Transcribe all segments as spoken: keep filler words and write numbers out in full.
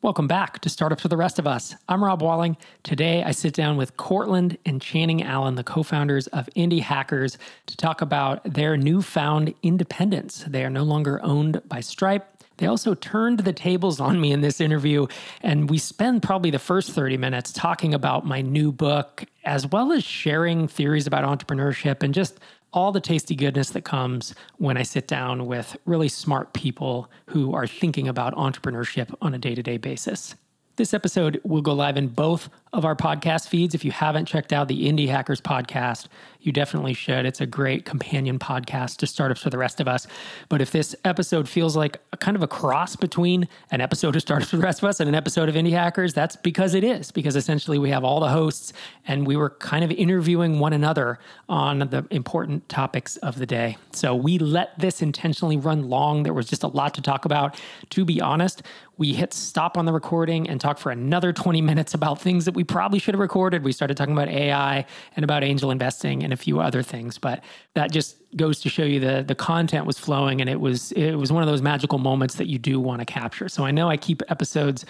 Welcome back to Startups for the Rest of Us. I'm Rob Walling. Today, I sit down with Courtland and Channing Allen, the co-founders of Indie Hackers, to talk about their newfound independence. They are no longer owned by Stripe. They also turned the tables on me in this interview, and we spend probably the first thirty minutes talking about my new book, as well as sharing theories about entrepreneurship and just all the tasty goodness that comes when I sit down with really smart people who are thinking about entrepreneurship on a day-to-day basis. This episode will go live in both of our podcast feeds. If you haven't checked out the Indie Hackers podcast, you definitely should. It's a great companion podcast to Startups for the Rest of Us. But if this episode feels like a kind of a cross between an episode of Startups for the Rest of Us and an episode of Indie Hackers, that's because it is, because essentially we have all the hosts and we were kind of interviewing one another on the important topics of the day. So we let this intentionally run long. There was just a lot to talk about. To be honest, we hit stop on the recording and talked for another twenty minutes about things that we probably should have recorded. We started talking about A I and about angel investing and a few other things, but that just goes to show you the the content was flowing, and it was it was one of those magical moments that you do want to capture. So I know I keep episodes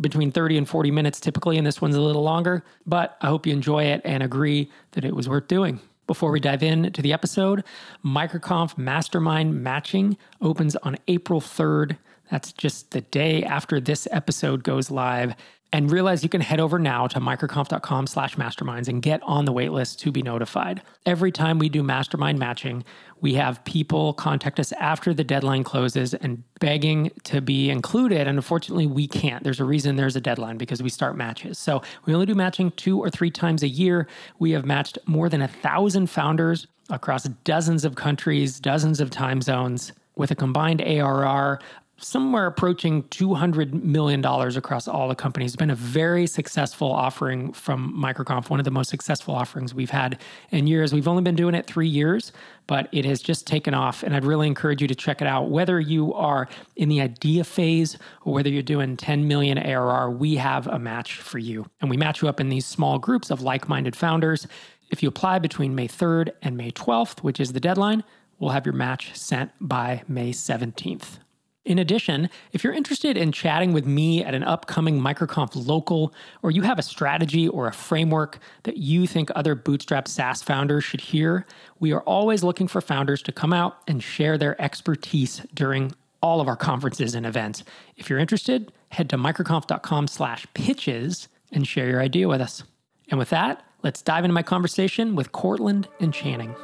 between thirty and forty minutes typically, and this one's a little longer, but I hope you enjoy it and agree that it was worth doing. Before we dive in to the episode, MicroConf Mastermind Matching opens on April third. That's just the day after this episode goes live. And realize you can head over now to microconf.com slash masterminds and get on the waitlist to be notified. Every time we do mastermind matching, we have people contact us after the deadline closes and begging to be included. And unfortunately, we can't. There's a reason there's a deadline, because we start matches. So we only do matching two or three times a year. We have matched more than a thousand founders across dozens of countries, dozens of time zones, with a combined A R R somewhere approaching two hundred million dollars across all the companies. It's been a very successful offering from MicroConf, one of the most successful offerings we've had in years. We've only been doing it three years, but it has just taken off, and I'd really encourage you to check it out. Whether you are in the idea phase or whether you're doing ten million A R R, we have a match for you. And we match you up in these small groups of like-minded founders. If you apply between May third and May twelfth, which is the deadline, we'll have your match sent by May seventeenth. In addition, if you're interested in chatting with me at an upcoming MicroConf local, or you have a strategy or a framework that you think other bootstrap SaaS founders should hear, we are always looking for founders to come out and share their expertise during all of our conferences and events. If you're interested, head to microconf.com slash pitches and share your idea with us. And with that, let's dive into my conversation with Courtland and Channing.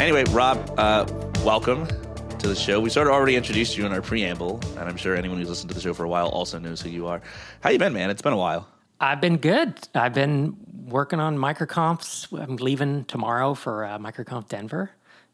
Anyway, Rob, uh, welcome to the show. We sort of already introduced you in our preamble, and I'm sure anyone who's listened to the show for a while also knows who you are. How you been, man? It's been a while. I've been good. I've been working on MicroConfs. I'm leaving tomorrow for uh, MicroConf Denver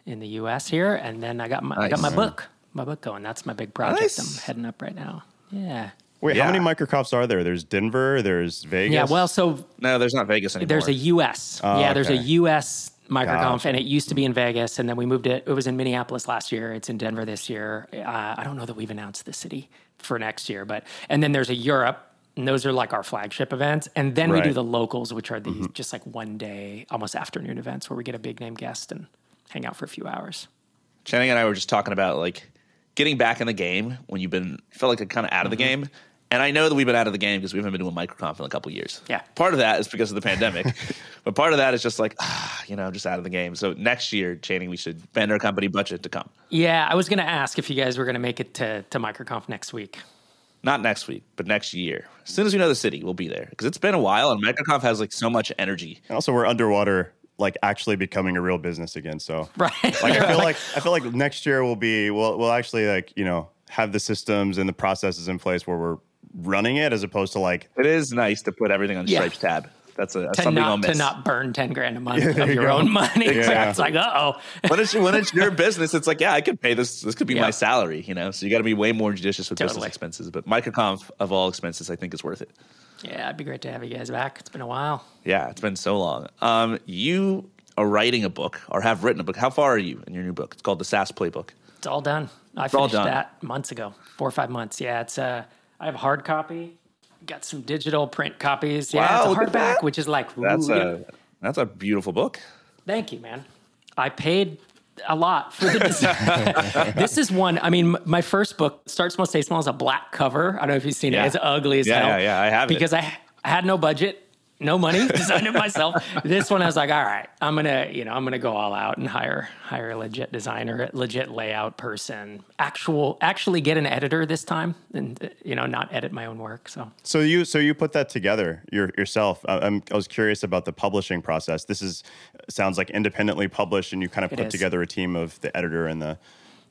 in the U S here, and then I got my, nice. I got my book, my book going. That's my big project. Nice. I'm heading up right now. Yeah. Wait, yeah. How many MicroConfs are there? There's Denver. There's Vegas. Yeah. Well, so no, there's not Vegas anymore. There's a U S Oh, yeah, there's okay. a U S MicroConf, and it used to be in Vegas, and then we moved it. It was in Minneapolis last year. It's in Denver this year. Uh, I don't know that we've announced the city for next year, but and then there's a Europe, and those are like our flagship events. And then right. we do the locals, which are these mm-hmm. just like one day, almost afternoon events where we get a big name guest and hang out for a few hours. Channing and I were just talking about like getting back in the game when you've been felt like kind of out mm-hmm. of the game. And I know that we've been out of the game because we haven't been doing MicroConf in a couple of years. Yeah. Part of that is because of the pandemic, but part of that is just like, ah, you know, just out of the game. So next year, Channing, we should bend our company budget to come. Yeah, I was going to ask if you guys were going to make it to, to MicroConf next week. Not next week, but next year. As soon as we know the city, we'll be there, because it's been a while, and MicroConf has like so much energy. And also, we're underwater, like actually becoming a real business again. So right. like I feel like I feel like next year will be we'll we'll actually like you know have the systems and the processes in place where we're running it, as opposed to like it is nice to put everything on yeah. Stripe's tab. That's a, to something not, I'll miss. To not burn ten grand a month yeah, of your you own money. Yeah. So it's like, uh oh. When it's when it's your business, it's like, yeah, I could pay this. This could be yeah. my salary, you know. So you got to be way more judicious with totally. business expenses. But MicroConf of all expenses, I think is worth it. Yeah, it'd be great to have you guys back. It's been a while. Yeah, it's been so long. Um, you are writing a book, or have written a book. How far are you in your new book? It's called The SaaS Playbook. It's all done. I it's finished all done. that months ago, four or five months. Yeah, it's a. Uh, I have a hard copy. got some digital print copies. Yeah, wow, it's a hardback, which is like, ooh, that's a yeah. that's a beautiful book. Thank you, man. I paid a lot for the design. This is one, I mean, my first book, Start Small, Stay Small, is a black cover. I don't know if you've seen yeah. it. It's ugly as yeah, hell. Yeah, yeah, I have because it. Because I, I had no budget, no money, designed it myself. This one, I was like, all right, I'm going to, you know, I'm going to go all out and hire, hire a legit designer, legit layout person, actual, actually get an editor this time and, you know, not edit my own work. So, so you, so you put that together your, yourself. I, I'm, I was curious about the publishing process. This is, sounds like independently published and you kind of put together a team of the editor and the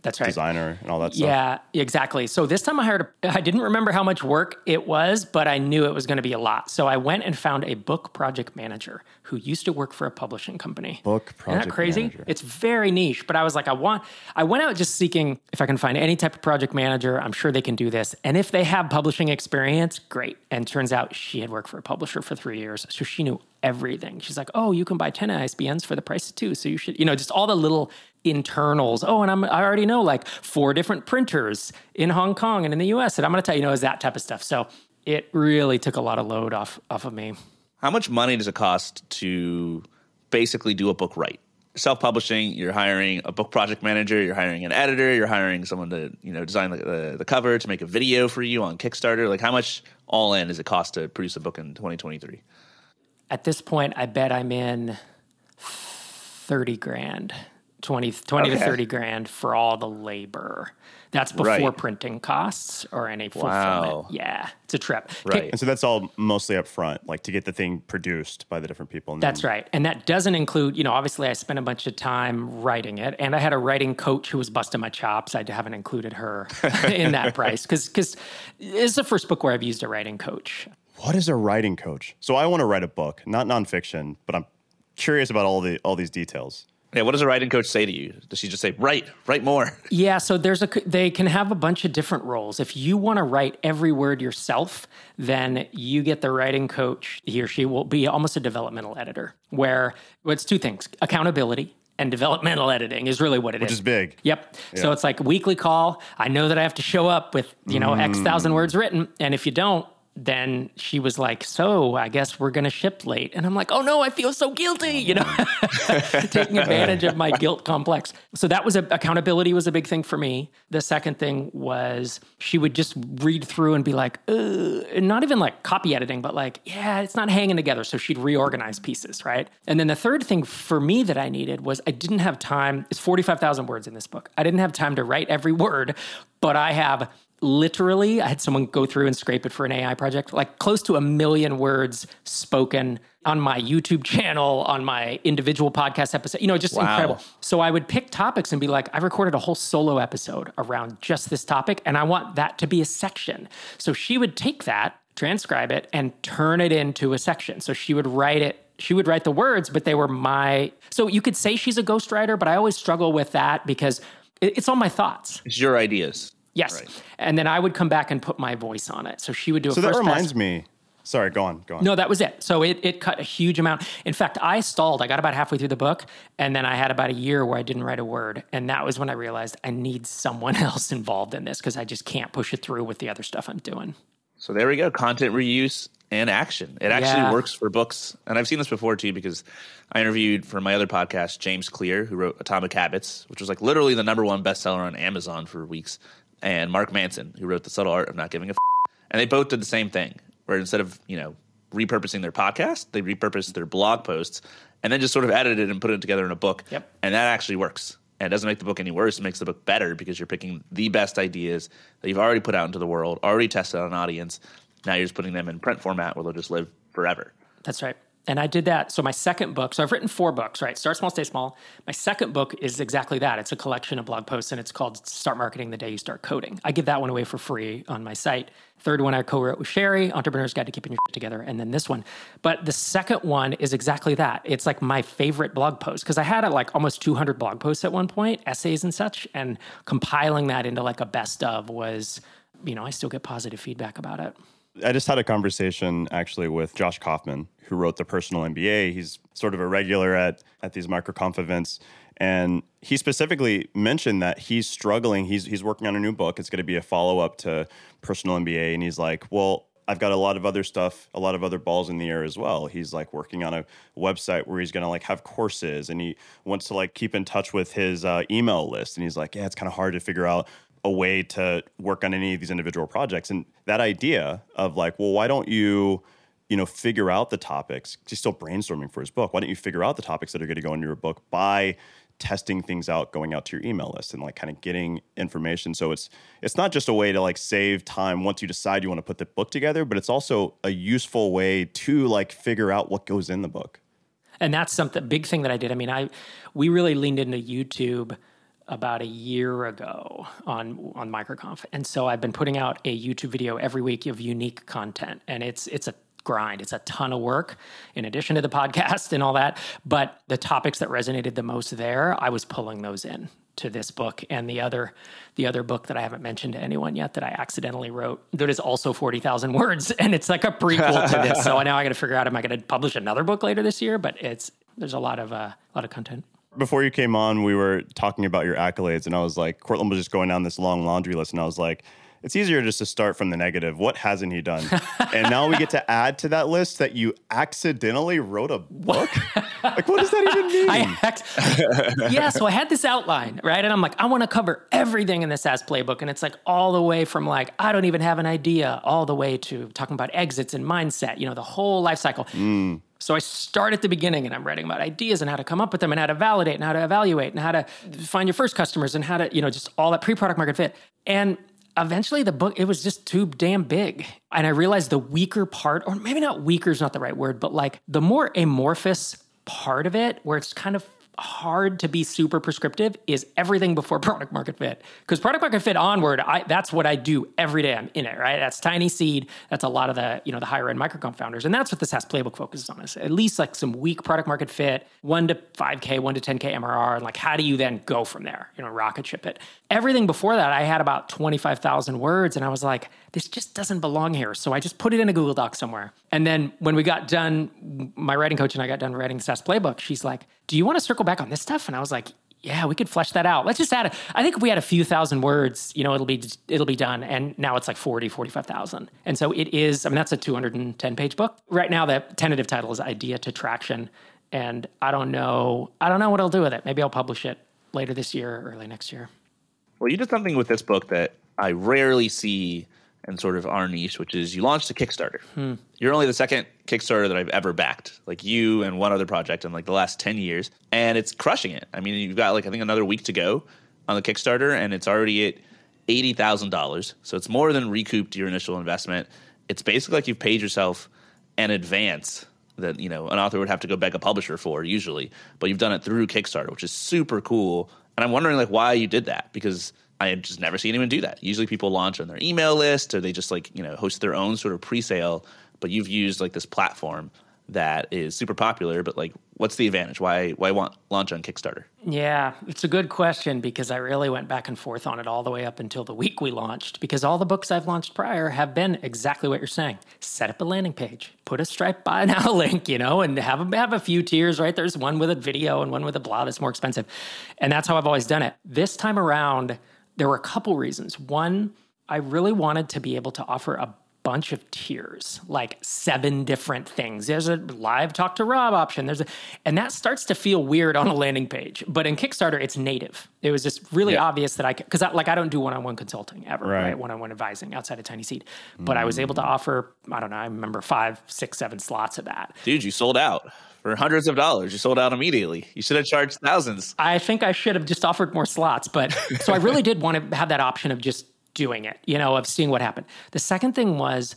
That's right. designer and all that stuff. Yeah, exactly. So this time I hired, a, I didn't remember how much work it was, but I knew it was going to be a lot. So I went and found a book project manager who used to work for a publishing company. Book project manager. Isn't that crazy? Manager. It's very niche, but I was like, I want, I went out just seeking if I can find any type of project manager. I'm sure they can do this. And if they have publishing experience, great. And turns out she had worked for a publisher for three years. So she knew everything. She's like, oh, you can buy ten I S B Ns for the price of two. So you should, you know, just all the little internals. Oh, and I'm, I already know like four different printers in Hong Kong and in the U S that I'm going to tell you, you know, is that type of stuff. So it really took a lot of load off, off of me. How much money does it cost to basically do a book right? Self-publishing, you're hiring a book project manager, you're hiring an editor, you're hiring someone to, you know, design the, the, the cover, to make a video for you on Kickstarter. Like how much all in does it cost to produce a book in twenty twenty-three? At this point, I bet I'm in thirty grand. twenty, twenty okay. to thirty grand for all the labor. That's before right. printing costs or any fulfillment. Wow. Yeah, it's a trip. Right. Okay. And so that's all mostly up front, like to get the thing produced by the different people. And that's then... right. And that doesn't include, you know, obviously I spent a bunch of time writing it and I had a writing coach who was busting my chops. I haven't included her in that price because because it's the first book where I've used a writing coach. What is a writing coach? So I want to write a book, not nonfiction, but I'm curious about all the all these details. Yeah, what does a writing coach say to you? Does she just say, write, write more? Yeah, so there's a, they can have a bunch of different roles. If you want to write every word yourself, then you get the writing coach, he or she will be almost a developmental editor, where well, it's two things, accountability and developmental editing is really what it Which is. Which is big. Yep. Yeah. So it's like weekly call. I know that I have to show up with, you know, mm. X thousand words written. And if you don't, then she was like, so I guess we're going to ship late. And I'm like, oh no, I feel so guilty, you know, taking advantage of my guilt complex. So that was a, accountability was a big thing for me. The second thing was she would just read through and be like, and not even like copy editing, but like, yeah, it's not hanging together. So she'd reorganize pieces, right? And then the third thing for me that I needed was I didn't have time. It's forty-five thousand words in this book. I didn't have time to write every word, but I have... Literally, I had someone go through and scrape it for an A I project, like close to a million words spoken on my YouTube channel, on my individual podcast episode, you know, just wow. incredible. So I would pick topics and be like, I recorded a whole solo episode around just this topic, and I want that to be a section. So she would take that, transcribe it, and turn it into a section. So she would write it. She would write the words, but they were my... So you could say she's a ghostwriter, but I always struggle with that because it's all my thoughts. It's your ideas. Yes. Right. And then I would come back and put my voice on it. So she would do a so first So that reminds pass. me. Sorry, go on, go on. No, that was it. So it it cut a huge amount. In fact, I stalled. I got about halfway through the book, and then I had about a year where I didn't write a word. And that was when I realized I need someone else involved in this because I just can't push it through with the other stuff I'm doing. So there we go. Content reuse and action. It actually yeah. works for books. And I've seen this before, too, because I interviewed for my other podcast, James Clear, who wrote Atomic Habits, which was like literally the number one bestseller on Amazon for weeks. And Mark Manson, who wrote The Subtle Art of Not Giving a F. And they both did the same thing, where instead of, you know, repurposing their podcast, they repurposed their blog posts and then just sort of edited and put it together in a book. Yep. And that actually works. And it doesn't make the book any worse. It makes the book better because you're picking the best ideas that you've already put out into the world, already tested on an audience. Now you're just putting them in print format where they'll just live forever. That's right. And I did that. So my second book, so I've written four books, right? Start Small, Stay Small. My second book is exactly that. It's a collection of blog posts, and it's called Start Marketing the Day You Start Coding. I give that one away for free on my site. Third one I co-wrote with Sherry, Entrepreneur's Guide to Keeping Your S*** Together, and then this one. But the second one is exactly that. It's like my favorite blog post, because I had like almost two hundred blog posts at one point, essays and such, and compiling that into like a best of was, you know, I still get positive feedback about it. I just had a conversation actually with Josh Kaufman, who wrote The Personal M B A. He's sort of a regular at at these MicroConf events. And he specifically mentioned that he's struggling. He's he's working on a new book. It's going to be a follow-up to Personal M B A. And he's like, well, I've got a lot of other stuff, a lot of other balls in the air as well. He's like working on a website where he's going to like have courses, and he wants to like keep in touch with his uh, email list. And he's like, yeah, it's kind of hard to figure out a way to work on any of these individual projects. And that idea of like, well, why don't you, you know, figure out the topics? He's still brainstorming for his book. Why don't you figure out the topics that are going to go into your book by testing things out, going out to your email list and like kind of getting information. So it's it's not just a way to like save time once you decide you want to put the book together, but it's also a useful way to like figure out what goes in the book. And that's something big thing that I did. I mean, I we really leaned into YouTube about a year ago on on MicroConf. And so I've been putting out a YouTube video every week of unique content. And it's it's a grind. It's a ton of work in addition to the podcast and all that. But the topics that resonated the most there, I was pulling those in to this book and the other the other book that I haven't mentioned to anyone yet that I accidentally wrote that is also forty thousand words. And it's like a prequel to this. So now I got to figure out, am I going to publish another book later this year? But it's there's a lot of, uh, a lot of content. Before you came on, we were talking about your accolades, and I was like, Courtland was just going down this long laundry list, and I was like, it's easier just to start from the negative. What hasn't he done? And now we get to add to that list that you accidentally wrote a book? Like, what does that even mean? I ac- yeah, so I had this outline, right? And I'm like, I want to cover everything in the SaaS playbook. And it's like all the way from like, I don't even have an idea, all the way to talking about exits and mindset, you know, the whole life cycle. Mm. So I start at the beginning and I'm writing about ideas and how to come up with them and how to validate and how to evaluate and how to find your first customers and how to, you know, just all that pre-product market fit. And eventually the book, it was just too damn big. And I realized the weaker part, or maybe not weaker is not the right word, but like the more amorphous part of it, where it's kind of hard to be super prescriptive, is everything before product market fit. Because product market fit onward, I, that's what I do every day. I'm in it, right? That's Tiny Seed. That's a lot of the, you know, the higher end MicroConf founders. And that's what the SaaS playbook focuses on, is at least like some weak product market fit, one to five K, one to ten K M R R. And like, how do you then go from there? You know, rocket ship it. Everything before that, I had about twenty-five thousand words. And I was like, this just doesn't belong here. So I just put it in a Google Doc somewhere. And then when we got done, my writing coach and I got done writing the SaaS playbook, she's like, do you want to circle back on this stuff? And I was like, yeah, we could flesh that out. Let's just add it. I think if we had a few thousand words, you know, it'll be, it'll be done. And now it's like forty, forty-five thousand. And so it is, I mean, that's a two hundred ten page book. Right now, the tentative title is Idea to Traction. And I don't know, I don't know what I'll do with it. Maybe I'll publish it later this year or early next year. Well, you did something with this book that I rarely see in sort of our niche, which is you launched a Kickstarter. Hmm. You're only the second Kickstarter that I've ever backed, like you and one other project in like the last ten years, and it's crushing it. I mean, you've got like, I think another week to go on the Kickstarter, and it's already at eighty thousand dollars. So it's more than recouped your initial investment. It's basically like you've paid yourself an advance that, you know, an author would have to go beg a publisher for usually, but you've done it through Kickstarter, which is super cool. And I'm wondering like why you did that, because I have just never seen anyone do that. Usually people launch on their email list, or they just like, you know, host their own sort of pre-sale, but you've used like this platform that is super popular, but like what's the advantage? Why why want launch on Kickstarter? Yeah, it's a good question, because I really went back and forth on it all the way up until the week we launched, because all the books I've launched prior have been exactly what you're saying. Set up a landing page, put a Stripe buy now link, you know, and have a, have a few tiers, right? There's one with a video and one with a blah that's more expensive. And that's how I've always done it. This time around, there were a couple reasons. One, I really wanted to be able to offer a bunch of tiers, like seven different things. There's a live talk to Rob option. There's a, and that starts to feel weird on a landing page. But in Kickstarter, it's native. It was just really yeah. obvious that I could, because I, like I don't do one-on-one consulting ever, right? right? One-on-one advising outside of Tiny Seed. But mm. I was able to offer, I don't know, I remember five, six, seven slots of that. Dude, you sold out. For hundreds of dollars, you sold out immediately. You should have charged thousands. I think I should have just offered more slots, but so I really did want to have that option of just doing it, you know, of seeing what happened. The second thing was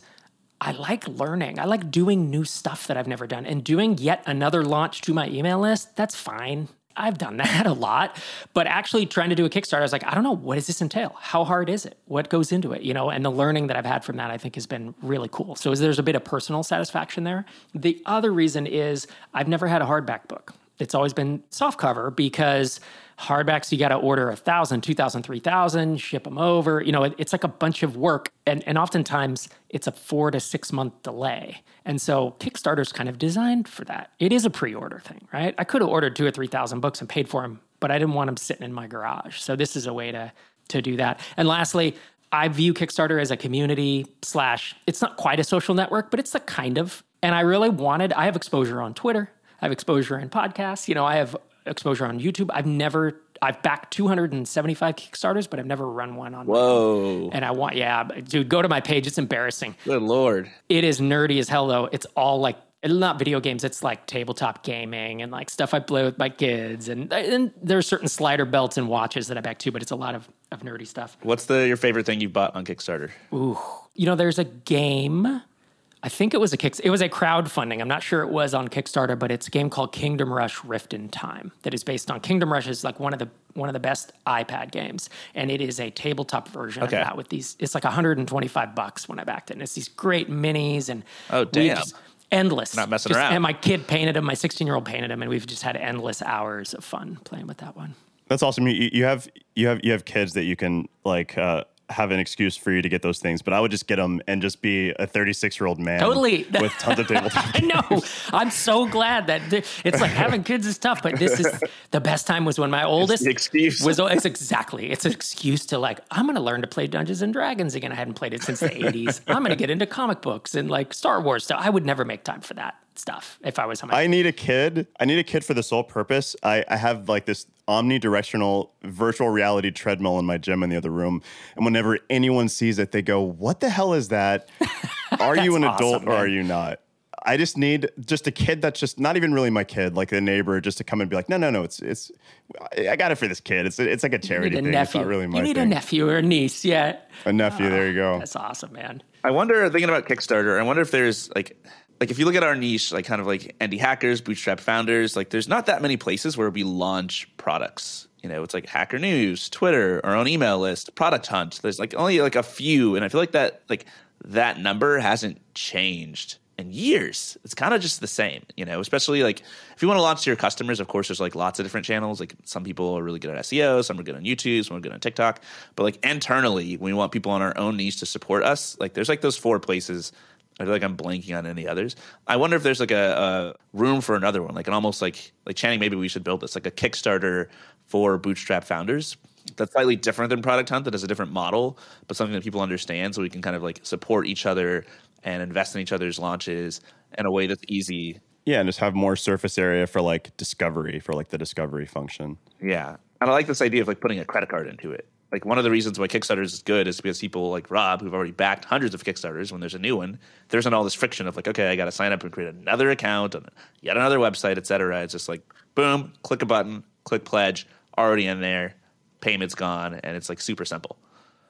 I like learning. I like doing new stuff that I've never done, and doing yet another launch to my email list, that's fine. I've done that a lot, but actually trying to do a Kickstarter, I was like, I don't know, what does this entail? How hard is it? What goes into it? You know, and the learning that I've had from that, I think has been really cool. So there's a bit of personal satisfaction there. The other reason is I've never had a hardback book. It's always been softcover, because hardbacks, you got to order one thousand, two thousand, three thousand, ship them over. You know, it, it's like a bunch of work. And, and oftentimes it's a four to six month delay. And so Kickstarter's kind of designed for that. It is a pre-order thing, right? I could have ordered two or three thousand books and paid for them, but I didn't want them sitting in my garage. So this is a way to, to do that. And lastly, I view Kickstarter as a community slash, it's not quite a social network, but it's a kind of. And I really wanted, I have exposure on Twitter. I have exposure in podcasts. You know, I have exposure on YouTube. I've never, I've backed two hundred seventy-five Kickstarters, but I've never run one on. Whoa. And I want, yeah, dude, go to my page. It's embarrassing. Good Lord. It is nerdy as hell though. It's all like, it's not video games. It's like tabletop gaming and like stuff I play with my kids. And, and there's certain slider belts and watches that I back too, but it's a lot of, of nerdy stuff. What's the your favorite thing you've bought on Kickstarter? Ooh, you know, there's a game. I think it was a kick. It was a crowdfunding. I'm not sure it was on Kickstarter, but it's a game called Kingdom Rush Rift in Time that is based on Kingdom Rush is like one of the one of the best iPad games, and it is a tabletop version okay. of that with these. It's like one hundred twenty-five bucks when I backed it, and it's these great minis and oh damn. Endless. Not messing just, around. And my kid painted him, my sixteen-year-old painted him, and we've just had endless hours of fun playing with that one. That's awesome. You, you have you have you have kids that you can like uh, have an excuse for you to get those things, but I would just get them and just be a thirty-six-year-old man totally. With tons of tabletop. I know. I'm so glad that th- it's like having kids is tough, but this is the best time was when my oldest it's the excuse. was it's exactly it's an excuse to like I'm going to learn to play Dungeons and Dragons again. I hadn't played it since the eighties. I'm going to get into comic books and like Star Wars stuff. I would never make time for that stuff if I was somebody. I need a kid. I need a kid for the sole purpose. I, I have like this omnidirectional virtual reality treadmill in my gym in the other room. And whenever anyone sees it, they go, what the hell is that? Are you an awesome, adult or man. Are you not? I just need just a kid that's just not even really my kid, like a neighbor, just to come and be like, no, no, no, it's it's. I got it for this kid. It's it's like a charity thing. Nephew. It's not really my You need thing. A nephew or a niece, yeah. A nephew, oh, there you go. That's awesome, man. I wonder, thinking about Kickstarter, I wonder if there's like... Like if you look at our niche, like kind of like indie hackers, bootstrap founders, like there's not that many places where we launch products. You know, it's like Hacker News, Twitter, our own email list, Product Hunt. There's like only like a few. And I feel like that like that number hasn't changed in years. It's kind of just the same, you know, especially like if you want to launch to your customers, of course, there's like lots of different channels. Like some people are really good at S E O, some are good on YouTube, some are good on TikTok. But like internally, we want people on our own niche to support us. Like there's like those four places. I feel like I'm blanking on any others. I wonder if there's like a, a room for another one, like an almost like like Channing. Maybe we should build this like a Kickstarter for bootstrap founders. That's slightly different than Product Hunt. That is a different model, but something that people understand, so we can kind of like support each other and invest in each other's launches in a way that's easy. Yeah, and just have more surface area for like discovery, for like the discovery function. Yeah, and I like this idea of like putting a credit card into it. Like one of the reasons why Kickstarter is good is because people like Rob, who've already backed hundreds of Kickstarters, when there's a new one, there isn't all this friction of like, okay, I got to sign up and create another account and yet another website, et cetera. It's just like, boom, click a button, click pledge, already in there, payment's gone, and it's like super simple.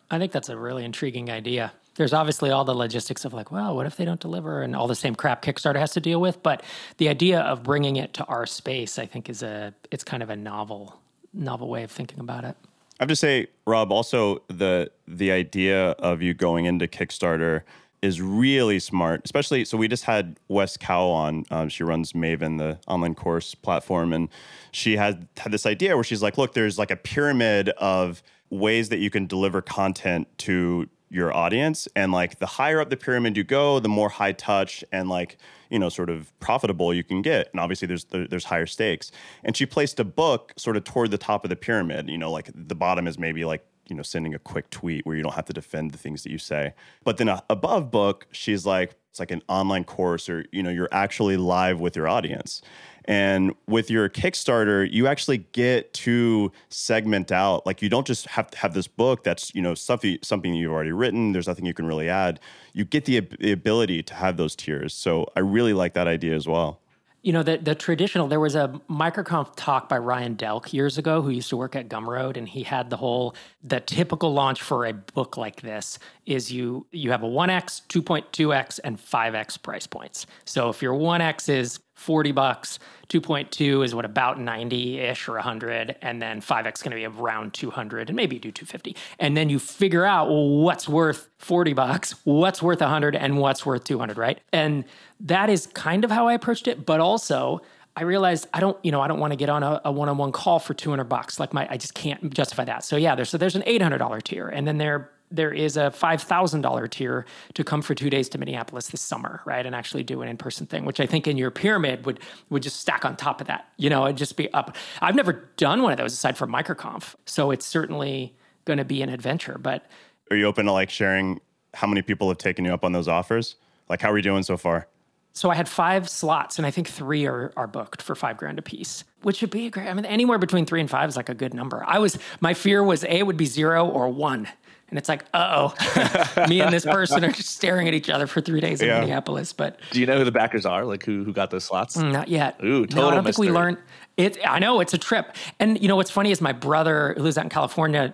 I think that's a really intriguing idea. There's obviously all the logistics of like, well, what if they don't deliver and all the same crap Kickstarter has to deal with. But the idea of bringing it to our space, I think is a, it's kind of a novel, novel way of thinking about it. I have to say, Rob, also the the idea of you going into Kickstarter is really smart, especially, so we just had Wes Cow on. Um, she runs Maven, the online course platform, and she had, had this idea where she's like, look, there's like a pyramid of ways that you can deliver content to your audience, and like the higher up the pyramid you go, the more high touch and like, you know, sort of profitable you can get. And obviously there's there's higher stakes. And she placed a book sort of toward the top of the pyramid, you know, like the bottom is maybe like, you know, sending a quick tweet where you don't have to defend the things that you say. But then a, above book, she's like, it's like an online course or, you know, you're actually live with your audience. And with your Kickstarter, you actually get to segment out. Like you don't just have to have this book that's, you know, stuff, something you've already written. There's nothing you can really add. You get the, the ability to have those tiers. So I really like that idea as well. You know, the, the traditional, there was a MicroConf talk by Ryan Delk years ago, who used to work at Gumroad, and he had the whole, the typical launch for a book like this is you you have a one X, two point two X, and five X price points. So if your one X is forty bucks, two point two is what, about ninety-ish or one hundred, and then five X is going to be around two hundred, and maybe you do two hundred fifty. And then you figure out, well, what's worth forty bucks, what's worth one hundred, and what's worth two hundred, right? And that is kind of how I approached it, but also I realized I don't, you know, I don't want to get on a, a one-on-one call for two hundred bucks. Like my, I just can't justify that. So yeah, there's so there's an eight hundred dollars tier, and then there there is a five thousand dollars tier to come for two days to Minneapolis this summer, right? And actually do an in-person thing, which I think in your pyramid would would just stack on top of that. You know, it'd just be up. I've never done one of those aside from MicroConf. So it's certainly going to be an adventure. But are you open to like sharing how many people have taken you up on those offers? Like, how are we doing so far? So I had five slots, and I think three are, are booked for five grand a piece, which would be great. I mean, anywhere between three and five is like a good number. I was, my fear was A, it would be zero or one. And it's like, uh-oh, me and this person are just staring at each other for three days in yeah. Minneapolis. But do you know who the backers are? Like who who got those slots? Not yet. Ooh, total no, I don't mystery. think we learned. It, I know, it's a trip. And you know, what's funny is my brother who lives out in California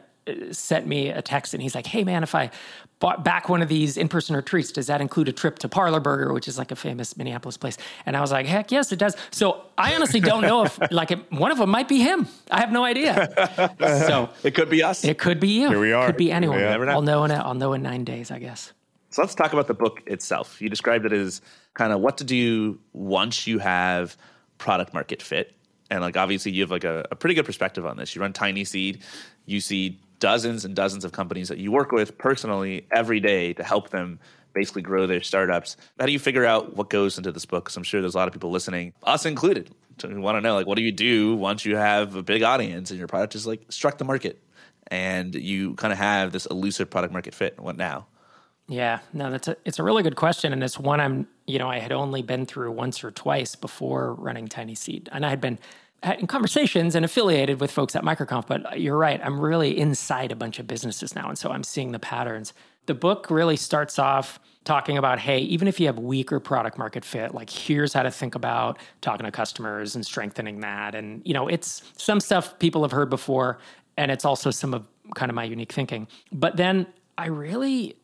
sent me a text and he's like, hey man, if I bought back one of these in-person retreats, does that include a trip to Parlor Burger, which is like a famous Minneapolis place? And I was like, heck yes, it does. So I honestly don't know if like it, one of them might be him. I have no idea. So it could be us. It could be you. Here we are. It could be anyone. Yeah. I'll know in a, I'll know in nine days, I guess. So let's talk about the book itself. You described it as kind of what to do once you have product market fit. And like, obviously you have like a, a pretty good perspective on this. You run Tiny Seed, you see dozens and dozens of companies that you work with personally every day to help them basically grow their startups. How do you figure out what goes into this book? Because I'm sure there's a lot of people listening, us included, who want to know, like, what do you do once you have a big audience and your product is like struck the market and you kind of have this elusive product market fit? What now? Yeah, no, that's a, it's a really good question. And it's one I'm, you know, I had only been through once or twice before running Tiny Seed. And I had been in conversations and affiliated with folks at MicroConf, but you're right, I'm really inside a bunch of businesses now. And so I'm seeing the patterns. The book really starts off talking about, hey, even if you have weaker product market fit, like here's how to think about talking to customers and strengthening that. And, you know, it's some stuff people have heard before, and it's also some of kind of my unique thinking. But then I really,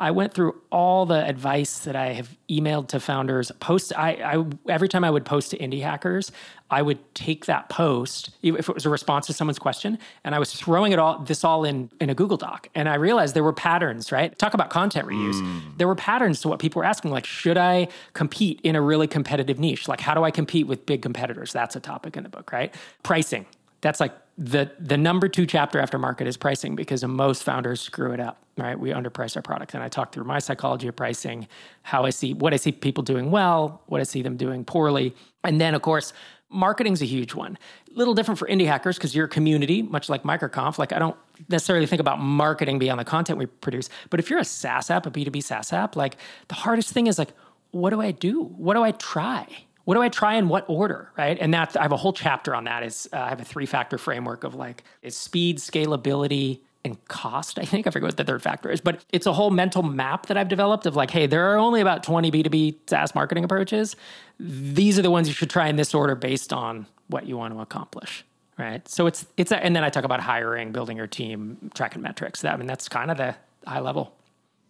I went through all the advice that I have emailed to founders. Post, I, I every time I would post to Indie Hackers, I would take that post, if it was a response to someone's question, and I was throwing it all, this all in, in a Google Doc. And I realized there were patterns, right? Talk about content reuse. Mm. There were patterns to what people were asking, like, should I compete in a really competitive niche? Like, how do I compete with big competitors? That's a topic in the book, right? Pricing. That's like the the number two chapter after market is pricing, because most founders screw it up, right? We underprice our product. And I talk through my psychology of pricing, how I see, what I see people doing well, what I see them doing poorly. And then, of course, marketing's a huge one. A little different for Indie Hackers because your community, much like MicroConf, like I don't necessarily think about marketing beyond the content we produce. But if you're a SaaS app, a B two B SaaS app, like the hardest thing is like, what do I do? What do I try? What do I try in what order, right? And that I have a whole chapter on that. Is uh, I have a three-factor framework of like it's speed, scalability, and cost. I think I forget what the third factor is, but it's a whole mental map that I've developed of like, hey, there are only about twenty B two B SaaS marketing approaches. These are the ones you should try in this order based on what you want to accomplish, right? So it's it's a, and then I talk about hiring, building your team, tracking metrics. That, I mean, that's kind of the high level.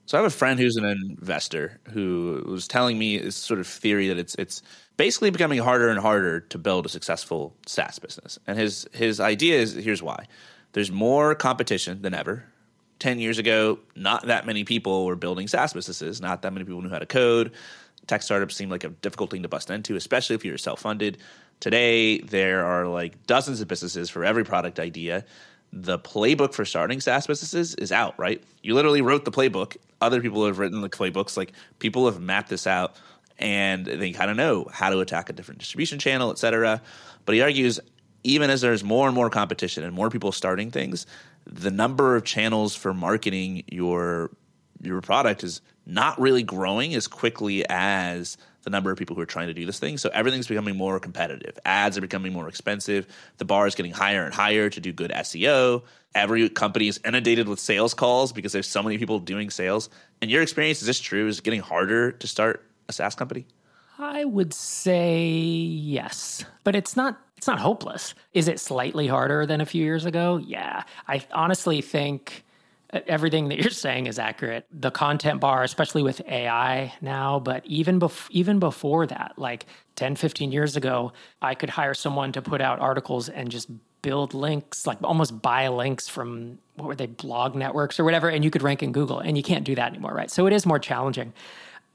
So I have a friend who's an investor who was telling me this sort of theory that it's it's basically becoming harder and harder to build a successful SaaS business. And his his idea is, here's why. There's more competition than ever. Ten years ago, not that many people were building SaaS businesses. Not that many people knew how to code. Tech startups seemed like a difficult thing to bust into, especially if you're self-funded. Today, there are like dozens of businesses for every product idea. The playbook for starting SaaS businesses is out, right? You literally wrote the playbook. Other people have written the playbooks. Like people have mapped this out and they kind of know how to attack a different distribution channel, et cetera. But he argues even as there's more and more competition and more people starting things, the number of channels for marketing your your product is not really growing as quickly as the number of people who are trying to do this thing. So everything's becoming more competitive. Ads are becoming more expensive. The bar is getting higher and higher to do good S E O. Every company is inundated with sales calls because there's so many people doing sales. In your experience, is this true? Is it getting harder to start a SaaS company? I would say yes, but it's not it's not hopeless. Is it slightly harder than a few years ago? Yeah. I honestly think everything that you're saying is accurate. The content bar, especially with A I now, but even, bef- even before that, like ten, fifteen years ago, I could hire someone to put out articles and just build links, like almost buy links from, what were they, blog networks or whatever, and you could rank in Google, and you can't do that anymore, right? So it is more challenging.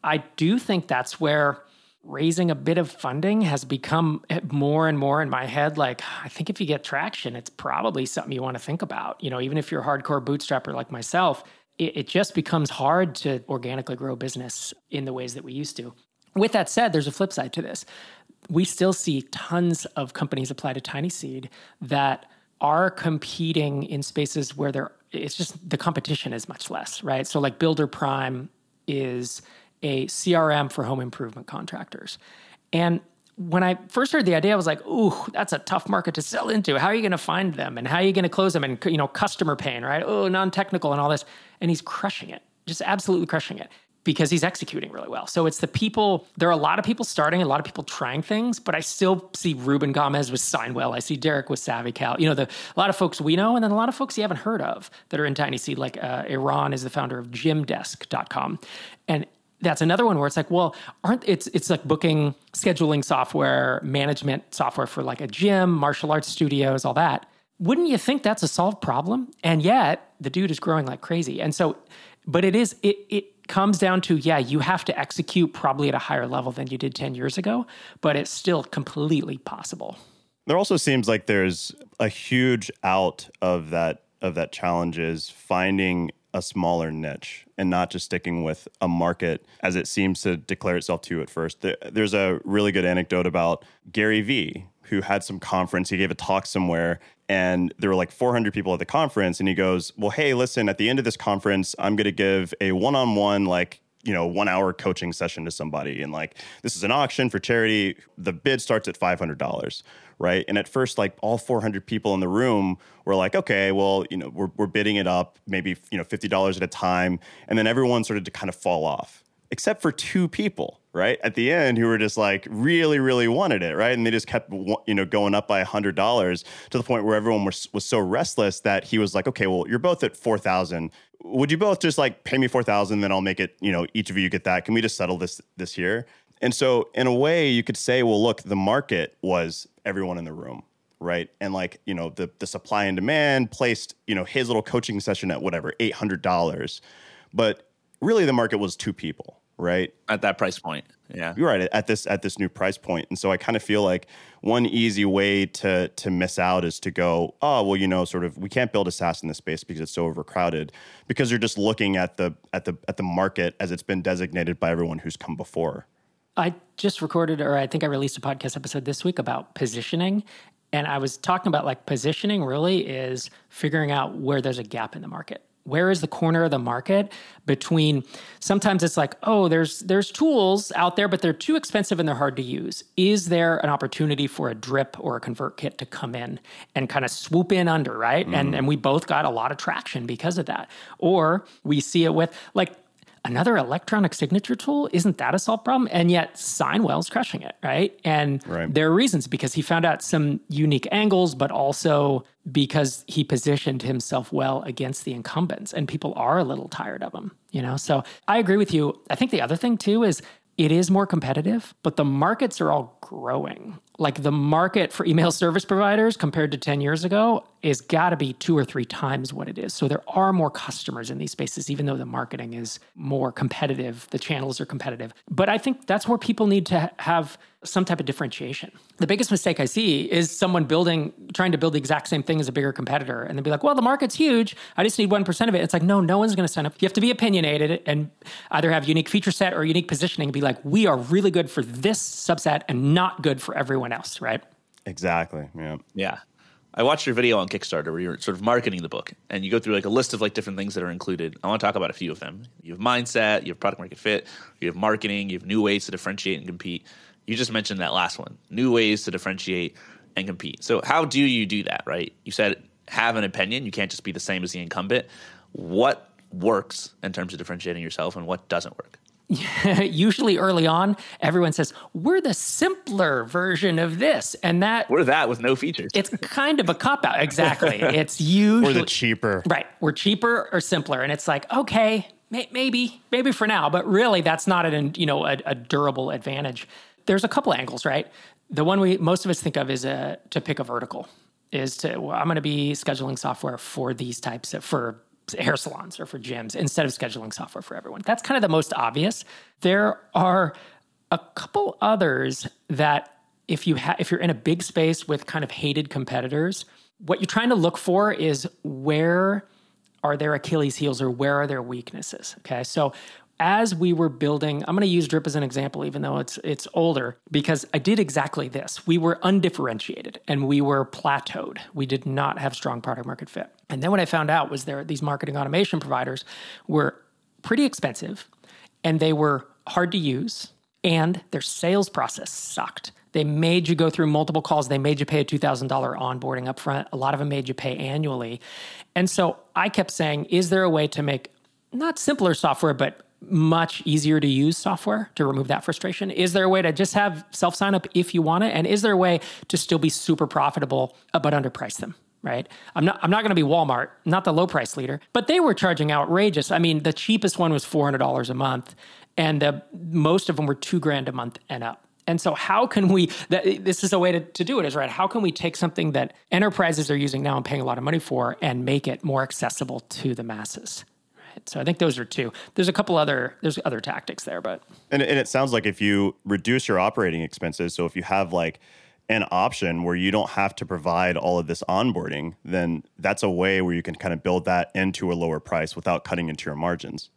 I do think that's where raising a bit of funding has become more and more in my head. Like, I think if you get traction, it's probably something you want to think about. You know, even if you're a hardcore bootstrapper like myself, it, it just becomes hard to organically grow business in the ways that we used to. With that said, there's a flip side to this. We still see tons of companies apply to Tiny Seed that are competing in spaces where there it's just the competition is much less, right? So like Builder Prime is a C R M for home improvement contractors. And when I first heard the idea, I was like, ooh, that's a tough market to sell into. How are you going to find them? And how are you going to close them? And, you know, customer pain, right? Oh, non-technical and all this. And he's crushing it, just absolutely crushing it, because he's executing really well. So it's the people, there are a lot of people starting, a lot of people trying things, but I still see Ruben Gomez with Signwell. I see Derek with SavvyCal. You know, the, a lot of folks we know, and then a lot of folks you haven't heard of that are in Tiny Seed, like uh, Iran is the founder of gym desk dot com. And that's another one where it's like, well, aren't it's it's like booking, scheduling software, management software for like a gym, martial arts studios, all that. Wouldn't you think that's a solved problem? And yet the dude is growing like crazy. And so, but it is, it it comes down to, yeah, you have to execute probably at a higher level than you did ten years ago, but it's still completely possible. There also seems like there's a huge out of that, of that challenge is finding a smaller niche and not just sticking with a market as it seems to declare itself to at first. There, there's a really good anecdote about Gary Vee, who had some conference. He gave a talk somewhere and there were like four hundred people at the conference. And he goes, well, hey, listen, at the end of this conference, I'm going to give a one-on-one, like, you know, one hour coaching session to somebody. And like, this is an auction for charity. The bid starts at five hundred dollars, right? And at first, like all four hundred people in the room were like, okay, well, you know, we're, we're bidding it up, maybe, you know, fifty dollars at a time. And then everyone started to kind of fall off, except for two people, right? At the end, who were just like, really, really wanted it, right? And they just kept, you know, going up by one hundred dollars to the point where everyone was, was so restless that he was like, okay, well, you're both at four thousand dollars. Would you both just like pay me four thousand dollars, then I'll make it, you know, each of you get that. Can we just settle this this year? And so in a way you could say, well, look, the market was everyone in the room, right? And like, you know, the the supply and demand placed, you know, his little coaching session at whatever, eight hundred dollars. But really the market was two people, right? At that price point. Yeah. You're right. At this at this new price point. And so I kind of feel like one easy way to to miss out is to go, oh, well, you know, sort of we can't build a SaaS in this space because it's so overcrowded, because you're just looking at the at the at the market as it's been designated by everyone who's come before. I just recorded, or I think I released a podcast episode this week about positioning. And I was talking about like positioning really is figuring out where there's a gap in the market. Where is the corner of the market between, sometimes it's like, oh, there's there's tools out there, but they're too expensive and they're hard to use. Is there an opportunity for a Drip or a ConvertKit to come in and kind of swoop in under, right? Mm. And and we both got a lot of traction because of that. Or we see it with like another electronic signature tool. Isn't that a solved problem? And yet Signwell's crushing it, right? And right. There are reasons, because he found out some unique angles, but also because he positioned himself well against the incumbents, and people are a little tired of him, you know? So I agree with you. I think the other thing too is it is more competitive, but the markets are all growing. Like the market for email service providers compared to ten years ago is got to be two or three times what it is. So there are more customers in these spaces, even though the marketing is more competitive, the channels are competitive. But I think that's where people need to have some type of differentiation. The biggest mistake I see is someone building, trying to build the exact same thing as a bigger competitor. And they'll be like, well, the market's huge. I just need one percent of it. It's like, no, no one's going to sign up. You have to be opinionated and either have unique feature set or unique positioning and be like, we are really good for this subset and not good for everyone else, right? Exactly. Yeah. Yeah. I watched your video on Kickstarter where you're sort of marketing the book and you go through like a list of like different things that are included. I want to talk about a few of them. You have mindset, you have product market fit, you have marketing, you have new ways to differentiate and compete. You just mentioned that last one, new ways to differentiate and compete. So how do you do that, right? You said have an opinion. You can't just be the same as the incumbent. What works in terms of differentiating yourself and what doesn't work? Usually early on, everyone says, we're the simpler version of this. And that... We're that with no features. It's kind of a cop-out. Exactly. It's usually... We're the cheaper. Right. We're cheaper or simpler. And it's like, okay, may- maybe, maybe for now. But really, that's not an, you know, a, a durable advantage. There's a couple angles, right? The one we most of us think of is a, to pick a vertical, is to, well, I'm going to be scheduling software for these types of, for hair salons or for gyms instead of scheduling software for everyone. That's kind of the most obvious. There are a couple others that if you ha- if you're in a big space with kind of hated competitors, what you're trying to look for is where are their Achilles heels or where are their weaknesses, okay? So as we were building, I'm going to use Drip as an example, even though it's it's older, because I did exactly this. We were undifferentiated and we were plateaued. We did not have strong product market fit. And then what I found out was there these marketing automation providers were pretty expensive and they were hard to use and their sales process sucked. They made you go through multiple calls. They made you pay a two thousand dollars onboarding upfront. A lot of them made you pay annually. And so I kept saying, is there a way to make not simpler software, but much easier to use software to remove that frustration? Is there a way to just have self-sign up if you want it? And is there a way to still be super profitable, but underprice them, right? I'm not I'm not going to be Walmart, not the low price leader, but they were charging outrageous. I mean, the cheapest one was four hundred dollars a month, and uh, most of them were two grand a month and up. And so how can we, that, this is a way to, to do it is, right, how can we take something that enterprises are using now and paying a lot of money for and make it more accessible to the masses? So I think those are two. There's a couple other there's other tactics there, but and and it sounds like if you reduce your operating expenses, so if you have like an option where you don't have to provide all of this onboarding, then that's a way where you can kind of build that into a lower price without cutting into your margins.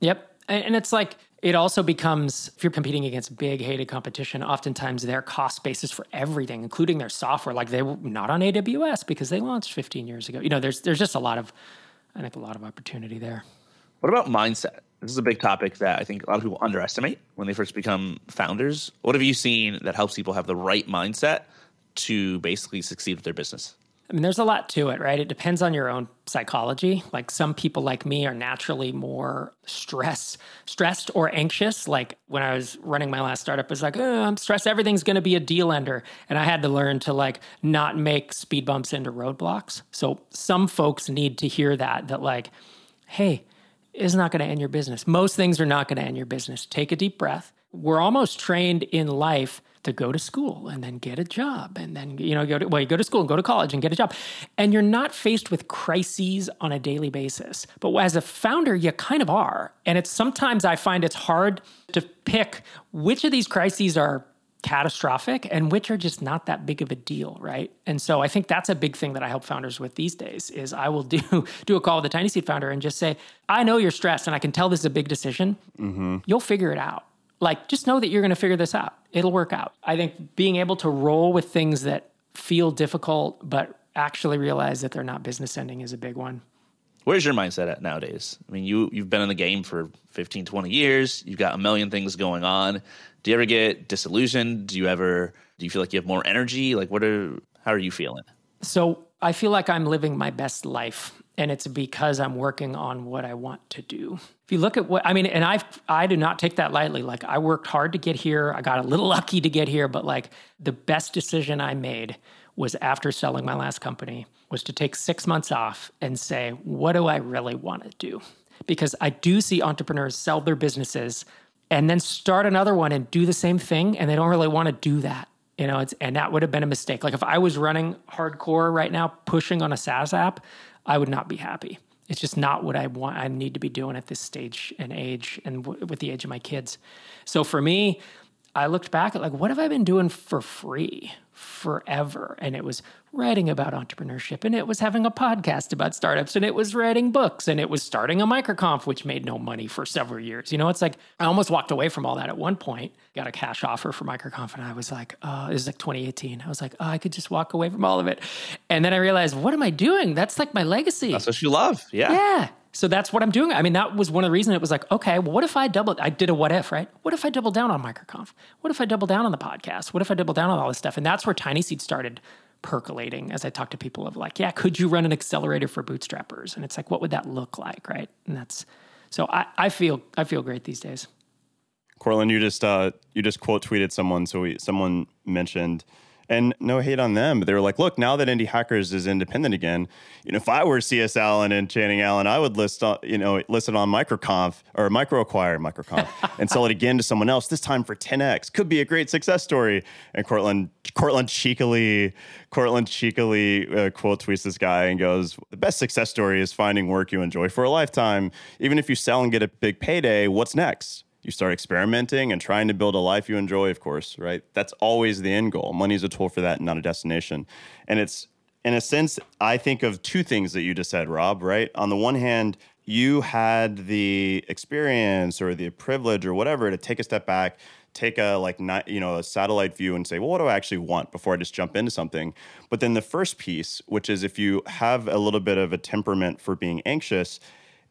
Yep. And it's like, it also becomes, if you're competing against big hated competition, oftentimes their cost basis for everything, including their software, like they were not on A W S because they launched fifteen years ago. You know, there's there's just a lot of, I think a lot of opportunity there. What about mindset? This is a big topic that I think a lot of people underestimate when they first become founders. What have you seen that helps people have the right mindset to basically succeed with their business? I mean, there's a lot to it, right? It depends on your own psychology. Like some people like me are naturally more stress, stressed or anxious. Like when I was running my last startup, it was like, oh, I'm stressed. Everything's going to be a deal ender. And I had to learn to like not make speed bumps into roadblocks. So some folks need to hear that, that like, hey, is not going to end your business. Most things are not going to end your business. Take a deep breath. We're almost trained in life to go to school and then get a job and then, you know, go to, well, you go to school and go to college and get a job. And you're not faced with crises on a daily basis. But as a founder, you kind of are. And it's sometimes I find it's hard to pick which of these crises are catastrophic and which are just not that big of a deal, right? And so I think that's a big thing that I help founders with these days is I will do do a call with a Tiny Seed founder and just say, I know you're stressed and I can tell this is a big decision. Mm-hmm. You'll figure it out. Like, just know that you're going to figure this out. It'll work out. I think being able to roll with things that feel difficult, but actually realize that they're not business ending is a big one. Where's your mindset at nowadays? I mean, you, you've been in the game for fifteen, twenty years. You've got a million things going on. Do you ever get disillusioned? Do you ever, do you feel like you have more energy? Like what are, how are you feeling? So I feel like I'm living my best life. And it's because I'm working on what I want to do. If you look at what, I mean, and I I do not take that lightly. Like I worked hard to get here. I got a little lucky to get here, but like the best decision I made was after selling my last company was to take six months off and say, what do I really want to do? Because I do see entrepreneurs sell their businesses and then start another one and do the same thing. And they don't really want to do that. You know, it's, and that would have been a mistake. Like if I was running hardcore right now, pushing on a SaaS app, I would not be happy. It's just not what I want. I need to be doing at this stage and age and w- with the age of my kids. So for me, I looked back at like, what have I been doing for free forever? And it was writing about entrepreneurship and it was having a podcast about startups and it was writing books and it was starting a MicroConf, which made no money for several years. You know, it's like, I almost walked away from all that at one point, got a cash offer for MicroConf and I was like, oh, this is like twenty eighteen. I was like, oh, I could just walk away from all of it. And then I realized, what am I doing? That's like my legacy. That's what you love. Yeah. Yeah. So that's what I'm doing. I mean, that was one of the reasons it was like, okay, well, what if I double, I did a what if, right? What if I double down on MicroConf? What if I double down on the podcast? What if I double down on all this stuff? And that's where Tiny Seed started percolating as I talked to people of like, yeah, could you run an accelerator for bootstrappers? And it's like, what would that look like, right? And that's, so I, I feel I feel great these days. Courtland, you just uh, you just quote tweeted someone. So we, someone mentioned, and no hate on them, but they were like, look, now that Indie Hackers is independent again, you know, if I were C S Allen and Channing Allen, I would list, uh, you know, list it on MicroConf or MicroAcquire MicroConf and sell it again to someone else, this time for ten X. Could be a great success story. And Courtland, Courtland cheekily, Courtland cheekily uh, quote tweets this guy and goes, the best success story is finding work you enjoy for a lifetime. Even if you sell and get a big payday, what's next? You start experimenting and trying to build a life you enjoy, of course, right? That's always the end goal. Money is a tool for that, not a destination. And it's, in a sense, I think of two things that you just said, Rob, right? On the one hand, you had the experience or the privilege or whatever to take a step back, take a like not, you know, a satellite view and say, well, what do I actually want before I just jump into something? But then the first piece, which is if you have a little bit of a temperament for being anxious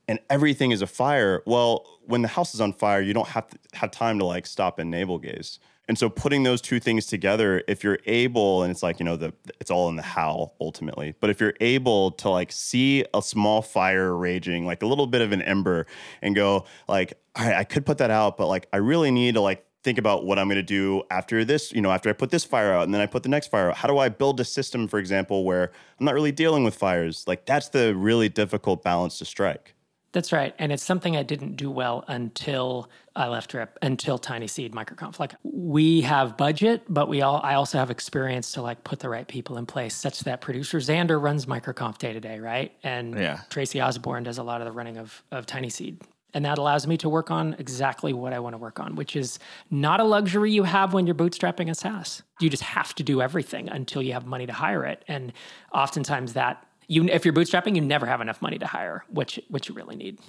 and everything is a fire, well, when the house is on fire, you don't have to have time to like stop and navel gaze. And so putting those two things together, if you're able, and it's like, you know, the it's all in the how ultimately, but if you're able to like see a small fire raging, like a little bit of an ember, and go like, all right, I could put that out, but like I really need to like think about what I'm going to do after this, you know, after I put this fire out and then I put the next fire out. How do I build a system, for example, where I'm not really dealing with fires? Like that's the really difficult balance to strike. That's right. And it's something I didn't do well until I left Drip, until Tiny Seed MicroConf. Like we have budget, but we all I also have experience to like put the right people in place such that producer Xander runs MicroConf day to day, right? And yeah. Tracy Osborne does a lot of the running of, of Tiny Seed. And that allows me to work on exactly what I want to work on, which is not a luxury you have when you're bootstrapping a SaaS. You just have to do everything until you have money to hire it. And oftentimes that You, if you're bootstrapping, you never have enough money to hire, which which you really need.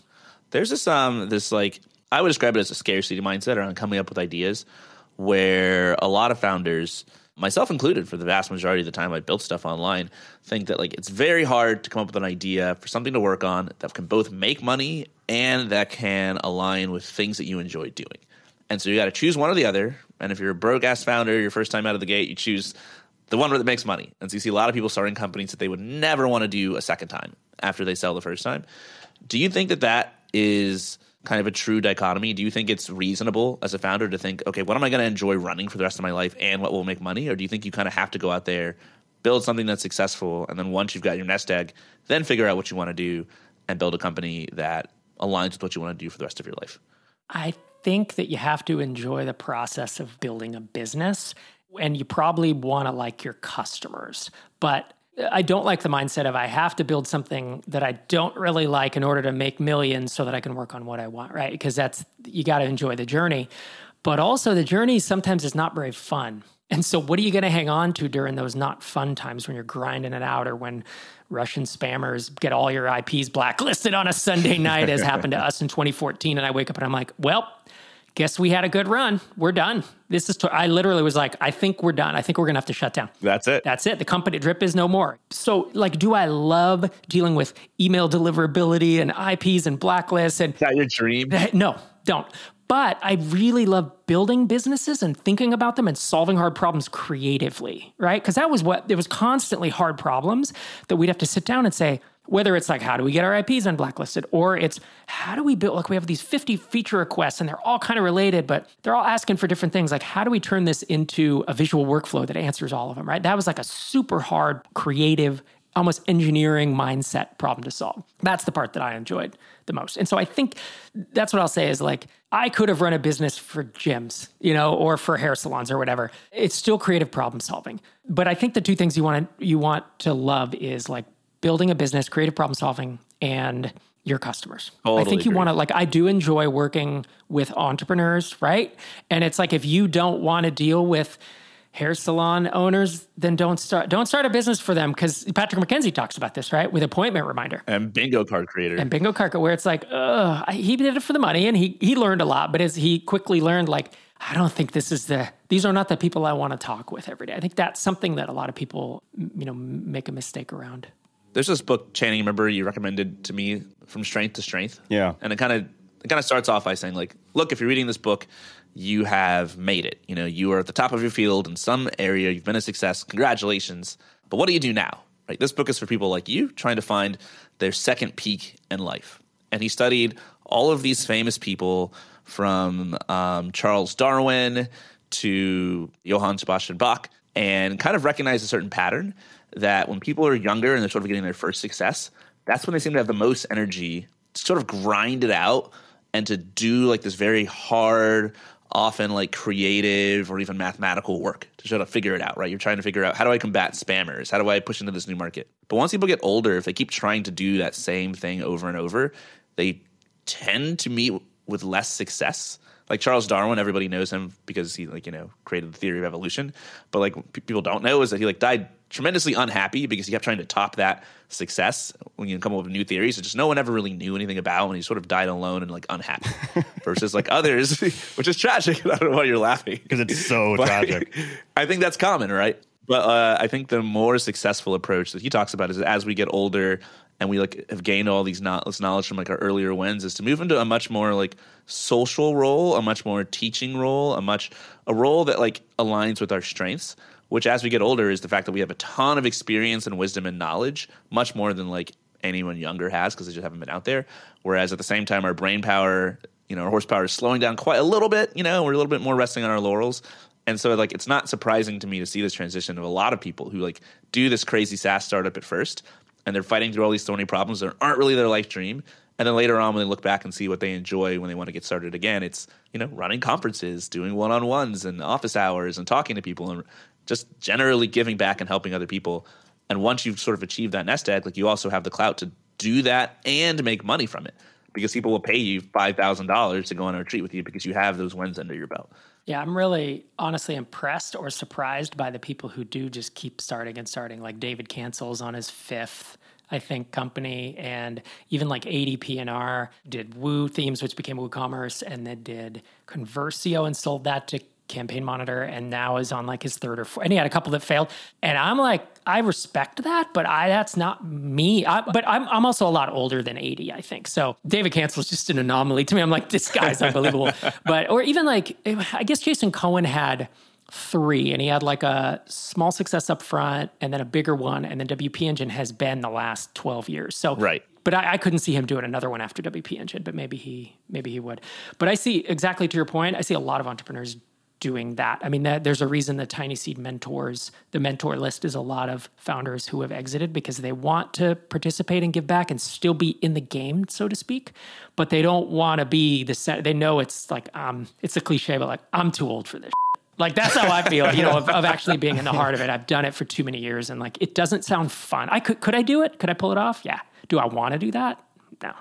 There's this um this like I would describe it as a scarcity mindset around coming up with ideas, where a lot of founders, myself included, for the vast majority of the time I built stuff online, think that like it's very hard to come up with an idea for something to work on that can both make money and that can align with things that you enjoy doing. And so you got to choose one or the other. And if you're a broke ass founder, your first time out of the gate, you choose the one that makes money. And so you see a lot of people starting companies that they would never want to do a second time after they sell the first time. Do you think that that is kind of a true dichotomy? Do you think it's reasonable as a founder to think, okay, what am I going to enjoy running for the rest of my life and what will make money? Or do you think you kind of have to go out there, build something that's successful, and then once you've got your nest egg, then figure out what you want to do and build a company that aligns with what you want to do for the rest of your life? I think that you have to enjoy the process of building a business. And you probably want to like your customers. But I don't like the mindset of I have to build something that I don't really like in order to make millions so that I can work on what I want, right? Because that's, you got to enjoy the journey. But also the journey sometimes is not very fun. And so what are you going to hang on to during those not fun times when you're grinding it out or when Russian spammers get all your I Ps blacklisted on a Sunday night as happened to us in twenty fourteen. And I wake up and I'm like, well, guess we had a good run. We're done. This is, t- I literally was like, I think we're done. I think we're going to have to shut down. That's it. That's it. The company Drip is no more. So like, do I love dealing with email deliverability and I Ps and blacklists? And, is that your dream? No, don't. But I really love building businesses and thinking about them and solving hard problems creatively, right? Because that was what, there was constantly hard problems that we'd have to sit down and say, whether it's like, how do we get our I Ps unblacklisted? Or it's, how do we build, like we have these fifty feature requests and they're all kind of related, but they're all asking for different things. Like, how do we turn this into a visual workflow that answers all of them, right? That was like a super hard, creative, almost engineering mindset problem to solve. That's the part that I enjoyed the most. And so I think that's what I'll say is like, I could have run a business for gyms, you know, or for hair salons or whatever. It's still creative problem solving. But I think the two things you want to, you want to love is like, building a business, creative problem solving, and your customers. Totally I think you want to, like, I do enjoy working with entrepreneurs, right? And it's like, if you don't want to deal with hair salon owners, then don't start, don't start a business for them. Cause Patrick McKenzie talks about this, right? With appointment reminder. And bingo card creator. And bingo card, where it's like, ugh, he did it for the money and he, he learned a lot, but as he quickly learned, like, I don't think this is the, these are not the people I want to talk with every day. I think that's something that a lot of people, you know, make a mistake around. There's this book, Channing, remember you recommended to me, From Strength to Strength? Yeah. And it kind of it kind of starts off by saying, like, look, if you're reading this book, you have made it. You know, you are at the top of your field in some area. You've been a success. Congratulations. But what do you do now? Right? This book is for people like you trying to find their second peak in life. And he studied all of these famous people from um, Charles Darwin to Johann Sebastian Bach and kind of recognized a certain pattern that when people are younger and they're sort of getting their first success, that's when they seem to have the most energy to sort of grind it out and to do like this very hard, often like creative or even mathematical work to sort of figure it out, right? You're trying to figure out, how do I combat spammers? How do I push into this new market? But once people get older, if they keep trying to do that same thing over and over, they tend to meet with less success. Like Charles Darwin, everybody knows him because he, like, you know, created the theory of evolution. But like p- people don't know is that he like died tremendously unhappy because he kept trying to top that success when you come up with new theories that just no one ever really knew anything about, and he sort of died alone and like unhappy versus like others, which is tragic. I don't know why you're laughing. Because it's so but, tragic. I think that's common, right? But uh, I think the more successful approach that he talks about is that as we get older and we like have gained all these no- this knowledge from like our earlier wins is to move into a much more like social role, a much more teaching role, a much a role that like aligns with our strengths, which as we get older is the fact that we have a ton of experience and wisdom and knowledge, much more than like anyone younger has because they just haven't been out there. Whereas at the same time, our brain power, you know, our horsepower is slowing down quite a little bit, you know, we're a little bit more resting on our laurels. And so, like, it's not surprising to me to see this transition of a lot of people who, like, do this crazy SaaS startup at first, and they're fighting through all these thorny problems that aren't really their life dream. And then later on, when they look back and see what they enjoy when they want to get started again, it's, you know, running conferences, doing one-on-ones and office hours and talking to people and just generally giving back and helping other people. And once you've sort of achieved that nest egg, like, you also have the clout to do that and make money from it because people will pay you five thousand dollars to go on a retreat with you because you have those wins under your belt. Yeah, I'm really honestly impressed or surprised by the people who do just keep starting and starting. Like David Cancel's on his fifth, I think, company. And even like A D P N R did Woo Themes, which became WooCommerce, and then did Conversio and sold that to Campaign Monitor, and now is on like his third or fourth. And he had a couple that failed. And I'm like, I respect that, but I that's not me. I, but I'm I'm also a lot older than eighty, I think. So David Cancel is just an anomaly to me. I'm like, this guy's unbelievable. But or even like, I guess Jason Cohen had three, and he had like a small success up front, and then a bigger one, and then W P Engine has been the last twelve years. So right. But I, I couldn't see him doing another one after W P Engine. But maybe he maybe he would. But I see exactly to your point. I see a lot of entrepreneurs doing that. I mean, there's a reason the Tiny Seed mentors, the mentor list is a lot of founders who have exited because they want to participate and give back and still be in the game, so to speak, but they don't want to be the, they know it's like, um, it's a cliche, but like, I'm too old for this shit. Like, that's how I feel, you know, of, of actually being in the heart of it. I've done it for too many years and like, it doesn't sound fun. I could, could I do it? Could I pull it off? Yeah. Do I want to do that? No.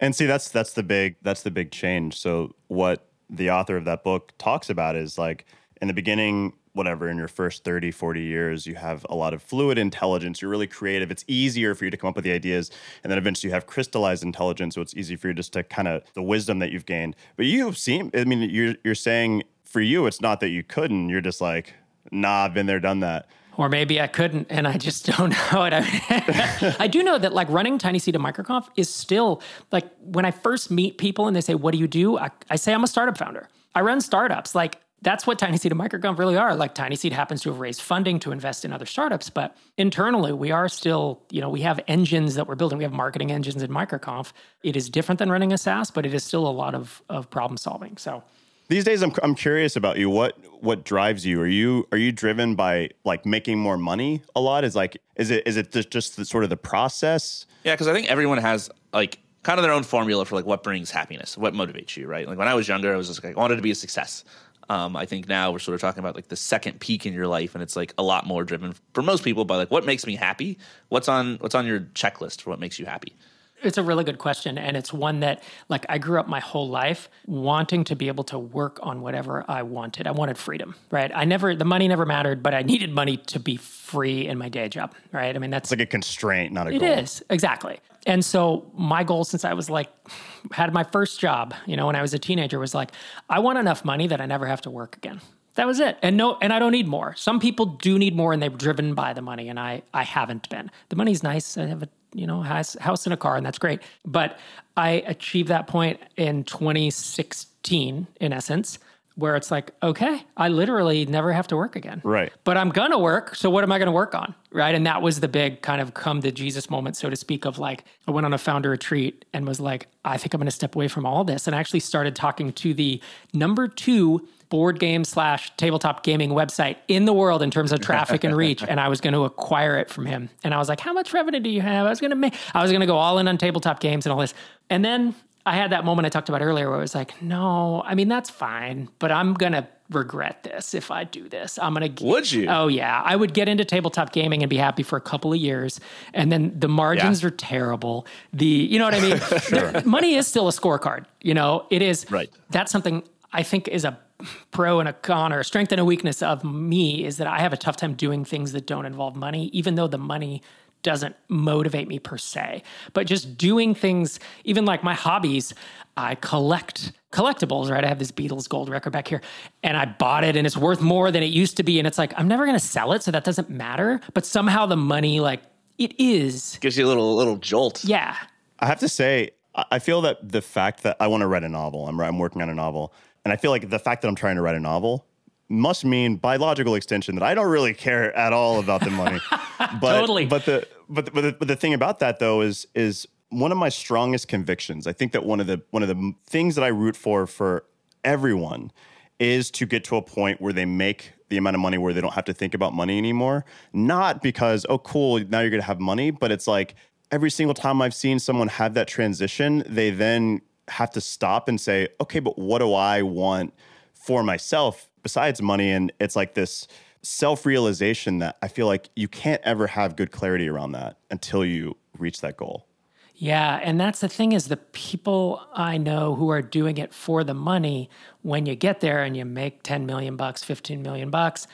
And see, that's, that's the big, that's the big change. So what the author of that book talks about is like in the beginning, whatever, in your first thirty, forty years, you have a lot of fluid intelligence. You're really creative. It's easier for you to come up with the ideas. And then eventually you have crystallized intelligence. So it's easy for you just to kind of the wisdom that you've gained. But you seem, I mean, you're, you're saying for you, it's not that you couldn't, you're just like, nah, I've been there, done that. Or maybe I couldn't, and I just don't know it. I, mean, I do know that like running Tiny Seed and MicroConf is still like when I first meet people and they say, what do you do? I, I say, I'm a startup founder. I run startups. Like that's what Tiny Seed and MicroConf really are. Like Tiny Seed happens to have raised funding to invest in other startups, but internally we are still, you know, we have engines that we're building. We have marketing engines in MicroConf. It is different than running a SaaS, but it is still a lot of, of problem solving. So these days, I'm I'm curious about you. What what drives you? Are you are you driven by like making more money a lot? Is like is it is it just, just the, sort of the process? Yeah, because I think everyone has like kind of their own formula for like what brings happiness, what motivates you, right? Like when I was younger, I was just like I wanted to be a success. Um, I think now we're sort of talking about like the second peak in your life, and it's like a lot more driven for most people by like what makes me happy. What's on what's on your checklist for what makes you happy? It's a really good question. And it's one that like I grew up my whole life wanting to be able to work on whatever I wanted. I wanted freedom, right? I never, the money never mattered, but I needed money to be free in my day job, right? I mean, that's it's like a constraint, not a goal. It is. Exactly. And so my goal since I was like, had my first job, you know, when I was a teenager was like, I want enough money that I never have to work again. That was it. And no, and I don't need more. Some people do need more and they're driven by the money. And I, I haven't been. The money's nice. I have a, you know, house, house and a car, and that's great. But I achieved that point in twenty sixteen, in essence, where it's like, okay, I literally never have to work again. Right. But I'm going to work. So what am I going to work on? Right. And that was the big kind of come to Jesus moment, so to speak, of like, I went on a founder retreat and was like, I think I'm going to step away from all this. And I actually started talking to the number two board game slash tabletop gaming website in the world in terms of traffic and reach. And I was going to acquire it from him. And I was like, how much revenue do you have? I was going to make, I was going to go all in on tabletop games and all this. And then I had that moment I talked about earlier where it was like, no, I mean, that's fine, but I'm going to regret this if I do this. I'm going to... Would you? Oh, yeah. I would get into tabletop gaming and be happy for a couple of years. And then the margins yeah. are terrible. The, you know what I mean? Sure. The money is still a scorecard. You know, it is. Right. That's something I think is a pro and a con, or a strength and a weakness of me, is that I have a tough time doing things that don't involve money, even though the money doesn't motivate me per se. But just doing things, even like my hobbies, I collect collectibles, right? I have this Beatles gold record back here, and I bought it, and it's worth more than it used to be. And it's like, I'm never going to sell it, so that doesn't matter. But somehow the money, like, it is. Gives you a little, little jolt. Yeah. I have to say, I feel that the fact that I want to write a novel, I'm, I'm working on a novel, and I feel like the fact that I'm trying to write a novel must mean, by logical extension, that I don't really care at all about the money. But, totally. But the but the, but, the, but the thing about that though is is one of my strongest convictions. I think that one of the one of the things that I root for for everyone is to get to a point where they make the amount of money where they don't have to think about money anymore. Not because, oh, cool, now you're going to have money, but it's like every single time I've seen someone have that transition, they then have to stop and say, okay, but what do I want for myself besides money? And it's like this self-realization that I feel like you can't ever have good clarity around that until you reach that goal. Yeah, and that's the thing, is the people I know who are doing it for the money, when you get there and you make ten million bucks, fifteen million bucks,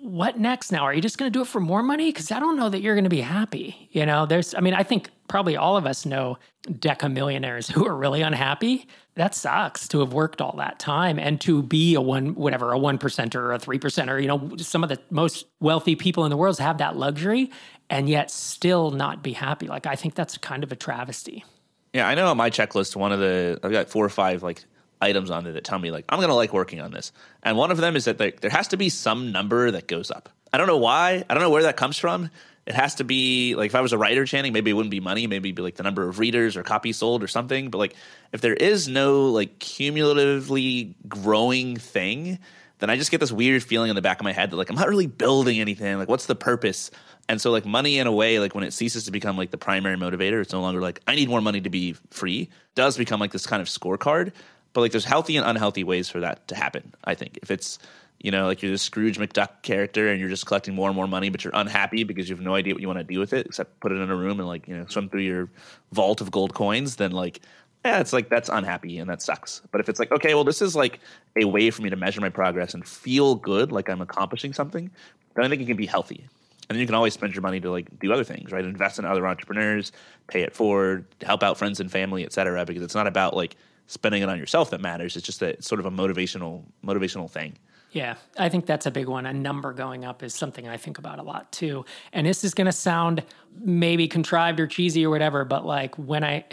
what next now? Are you just going to do it for more money? Because I don't know that you're going to be happy. You know, there's, I mean, I think probably all of us know decamillionaires who are really unhappy. That sucks to have worked all that time and to be a one, whatever, a one percenter or a three percenter. You know, some of the most wealthy people in the world have that luxury and yet still not be happy. Like, I think that's kind of a travesty. Yeah, I know on my checklist, one of the, I've got four or five, like, items on there that tell me, like, I'm going to like working on this. And one of them is that there, there has to be some number that goes up. I don't know why. I don't know where that comes from. It has to be, like, if I was a writer, Channing, maybe it wouldn't be money. Maybe it'd be, like, the number of readers or copies sold or something. But, like, if there is no, like, cumulatively growing thing, then I just get this weird feeling in the back of my head that, like, I'm not really building anything. Like, what's the purpose? And so, like, money in a way, like, when it ceases to become, like, the primary motivator, it's no longer like, I need more money to be free, does become, like, this kind of scorecard. But, like, there's healthy and unhealthy ways for that to happen, I think. If it's, you know, like, you're this Scrooge McDuck character and you're just collecting more and more money, but you're unhappy because you have no idea what you want to do with it except put it in a room and, like, you know, swim through your vault of gold coins, then, like, yeah, it's like, that's unhappy and that sucks. But if it's like, okay, well, this is, like, a way for me to measure my progress and feel good, like I'm accomplishing something, then I think it can be healthy. And then you can always spend your money to, like, do other things, right? Invest in other entrepreneurs, pay it forward, help out friends and family, et cetera, because it's not about, like, spending it on yourself that matters. It's just that it's sort of a motivational motivational thing. Yeah, I think that's a big one. A number going up is something I think about a lot too. And this is going to sound maybe contrived or cheesy or whatever, but, like, when I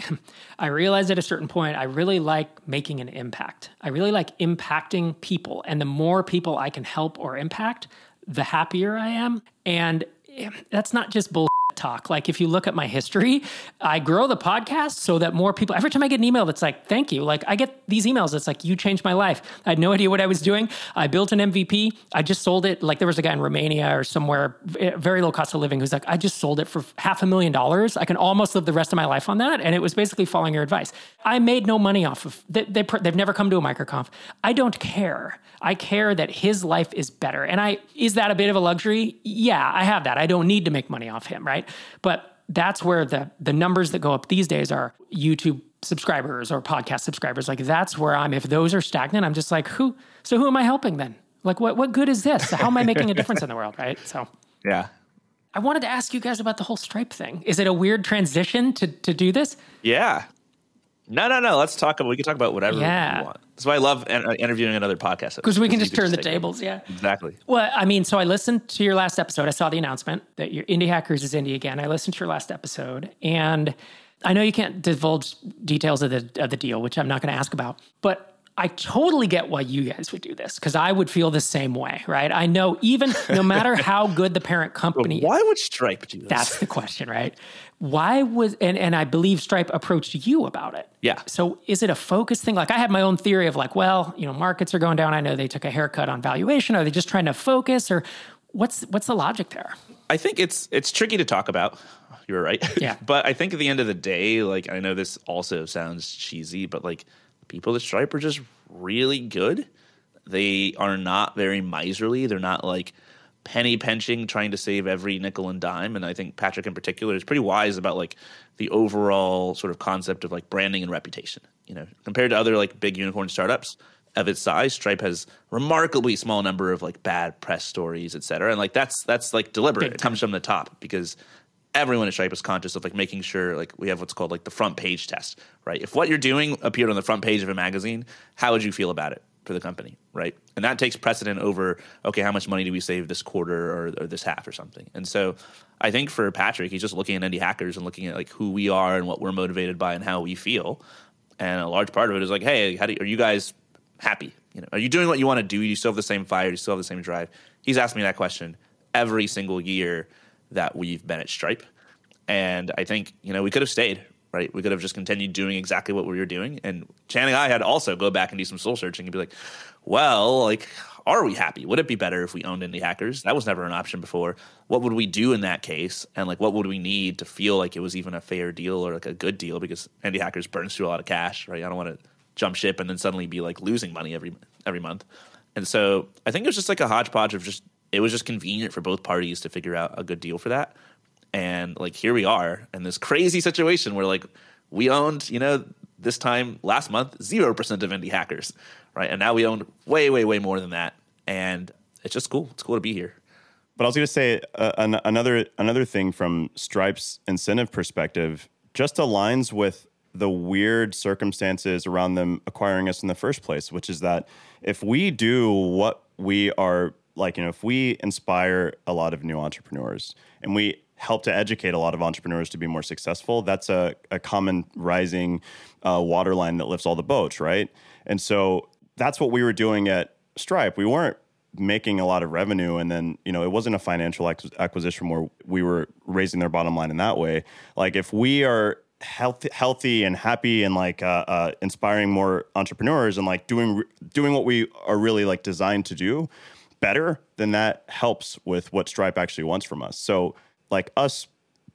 I realized at a certain point, I really like making an impact. I really like impacting people. And the more people I can help or impact, the happier I am. And that's not just bullshit talk. Like, if you look at my history, I grow the podcast so that more people, every time I get an email that's like, thank you. Like, I get these emails that's like, you changed my life. I had no idea what I was doing. I built an M V P. I just sold it. Like, there was a guy in Romania or somewhere, very low cost of living, who's like, I just sold it for half a million dollars. I can almost live the rest of my life on that. And it was basically following your advice. I made no money off of, they, they, they've never come to a MicroConf. I don't care. I care that his life is better. And I, is that a bit of a luxury? Yeah, I have that. I don't need to make money off him, right? But that's where the the numbers that go up these days are YouTube subscribers or podcast subscribers. Like, that's where I'm, if those are stagnant, I'm just like, who, so who am I helping then? Like, what, what good is this? How am I making a difference in the world, right? So, yeah. I wanted to ask you guys about the whole Stripe thing. Is it a weird transition to, to do this? Yeah. No, no, no. Let's talk about, we can talk about whatever yeah. we want. That's why I love interviewing another podcast. Because we can just turn the tables, yeah. Exactly. Well, I mean, so I listened to your last episode. I saw the announcement that your Indie Hackers is indie again. I listened to your last episode, and I know you can't divulge details of the of the deal, which I'm not going to ask about, but I totally get why you guys would do this, because I would feel the same way, right? I know, even no matter how good the parent company is. Why would Stripe do this? That's the question, right? Why was, and, and I believe Stripe approached you about it. Yeah. So is it a focus thing? Like, I had my own theory of, like, well, you know, markets are going down. I know they took a haircut on valuation. Are they just trying to focus, or what's what's the logic there? I think it's it's tricky to talk about. You're right. Yeah. But I think at the end of the day, like, I know this also sounds cheesy, but, like, people at Stripe are just really good. They are not very miserly. They're not, like, penny pinching, trying to save every nickel and dime. And I think Patrick in particular is pretty wise about, like, the overall sort of concept of, like, branding and reputation. You know, compared to other, like, big unicorn startups, of its size. Stripe has remarkably small number of like bad press stories, et cetera. And like that's that's like deliberate. It comes from the top because everyone at Stripe is conscious of like making sure like we have what's called like the front page test, right? If what you're doing appeared on the front page of a magazine, how would you feel about it for the company, right? And that takes precedent over, okay, how much money do we save this quarter or, or this half or something? And so I think for Patrick, he's just looking at Indie Hackers and looking at like who we are and what we're motivated by and how we feel. And a large part of it is like, hey, how do, are you guys happy? You know, are you doing what you want to do? You still have the same fire? You still have the same drive? He's asked me that question every single year that we've been at Stripe. And I think, you know, we could have stayed, right? We could have just continued doing exactly what we were doing. And Channing and I had also go back and do some soul searching and be like, well, like, are we happy? Would it be better if we owned Indie Hackers? That was never an option before. What would we do in that case? And like, what would we need to feel like it was even a fair deal or like a good deal? Because Indie Hackers burns through a lot of cash, right? I don't want to jump ship and then suddenly be like losing money every every month. And so I think it was just like a hodgepodge of just, it was just convenient for both parties to figure out a good deal for that. And like, here we are in this crazy situation where like we owned, you know, this time last month, zero percent of Indie Hackers, right? And now we own way, way, way more than that. And it's just cool. It's cool to be here. But I was going to say uh, an- another another thing from Stripe's incentive perspective just aligns with the weird circumstances around them acquiring us in the first place, which is that if we do what we are, like, you know, if we inspire a lot of new entrepreneurs and we help to educate a lot of entrepreneurs to be more successful, that's a, a common rising uh, waterline that lifts all the boats, right? And so that's what we were doing at Stripe. We weren't making a lot of revenue, and then, you know, it wasn't a financial ac- acquisition where we were raising their bottom line in that way. Like, if we are healthy, healthy and happy and like uh, uh, inspiring more entrepreneurs and like doing doing what we are really like designed to do better, then that helps with what Stripe actually wants from us. So like us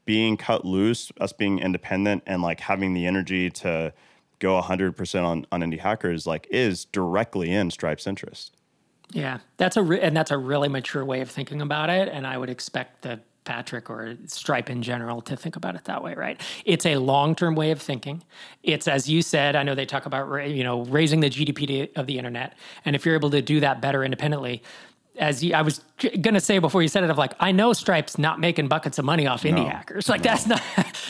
being cut loose, us being independent, and like having the energy to go one hundred percent on, on Indie Hackers, like, is directly in Stripe's interest. Yeah, that's a re- and that's a really mature way of thinking about it. And I would expect that Patrick or Stripe in general to think about it that way, right? It's a long-term way of thinking. It's, as you said, I know they talk about, you know, raising the G D P of the internet. And if you're able to do that better independently, as you, I was going to say before you said it, of like, I know Stripe's not making buckets of money off no, Indie Hackers. Like, no. that's not,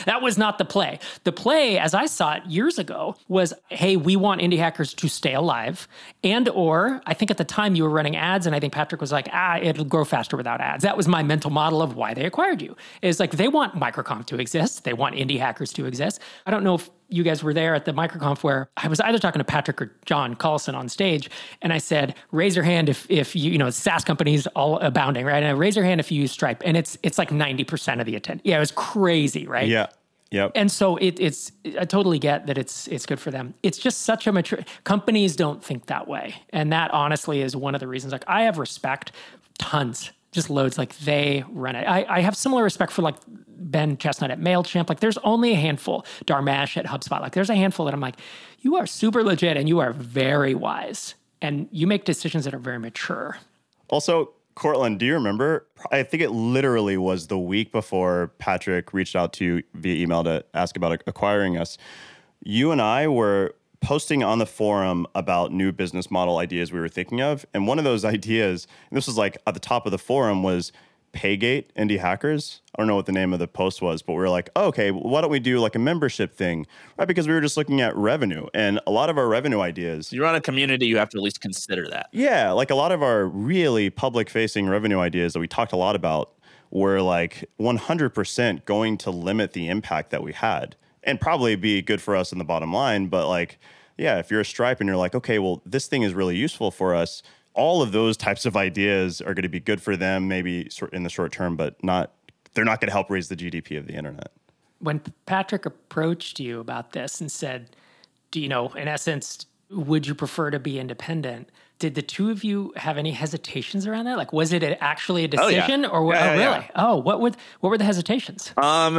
that was not the play. The play, as I saw it years ago, was, hey, we want Indie Hackers to stay alive. And, or I think at the time you were running ads, and I think Patrick was like, ah, it'll grow faster without ads. That was my mental model of why they acquired you. It's like, they want MicroConf to exist. They want Indie Hackers to exist. I don't know if you guys were there at the MicroConf where I was either talking to Patrick or John Collison on stage. And I said, raise your hand if, if you, you know, SaaS companies all abounding, right? And I raise your hand if you use Stripe. And it's, it's like ninety percent of the attendance. Yeah. It was crazy, right? Yeah. Yep. And so it, it's, I totally get that it's, it's good for them. It's just such a mature, companies don't think that way. And that honestly is one of the reasons, like, I have respect tons, just loads, like they run it. I, I have similar respect for like Ben Chestnut at MailChimp. Like, there's only a handful. Darmash at HubSpot. Like, there's a handful that I'm like, you are super legit and you are very wise and you make decisions that are very mature. Also, Courtland, do you remember? I think it literally was the week before Patrick reached out to you via email to ask about acquiring us. You and I were posting on the forum about new business model ideas we were thinking of. And one of those ideas, and this was like at the top of the forum, was Paygate Indie Hackers. I don't know what the name of the post was, but we were like, oh, okay, why don't we do like a membership thing, right? Because we were just looking at revenue, and a lot of our revenue ideas. You're on a community, you have to at least consider that. Yeah, like a lot of our really public-facing revenue ideas that we talked a lot about were like one hundred percent going to limit the impact that we had and probably be good for us in the bottom line. But like, yeah, if you're a Stripe and you're like, okay, well, this thing is really useful for us, all of those types of ideas are going to be good for them, maybe in the short term, but not, they're not going to help raise the G D P of the internet. When Patrick approached you about this and said, do you know, in essence, would you prefer to be independent? Did the two of you have any hesitations around that? Like, was it actually a decision? Oh, yeah. Or what? Yeah, oh, yeah, really? Yeah. Oh, what would, what were the hesitations? Um,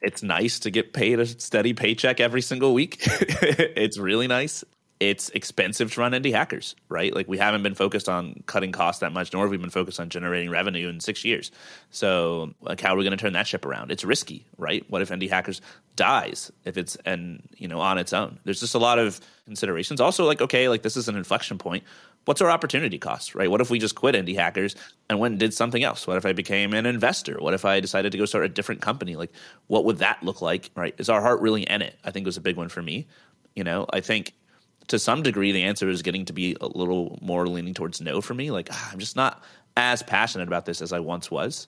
it's nice to get paid a steady paycheck every single week. It's really nice. it's expensive to run Indie Hackers, right? Like, we haven't been focused on cutting costs that much, nor have we been focused on generating revenue in six years. So, like, how are we going to turn that ship around? It's risky, right? What if Indie Hackers dies if it's and you know on its own? There's just a lot of considerations. Also, like, okay, like, this is an inflection point. What's our opportunity cost, right? What if we just quit Indie Hackers and went and did something else? What if I became an investor? What if I decided to go start a different company? Like, what would that look like, right? Is our heart really in it? I think was a big one for me. You know, I think to some degree the answer is getting to be a little more leaning towards no for me. Like, I'm just not as passionate about this as I once was.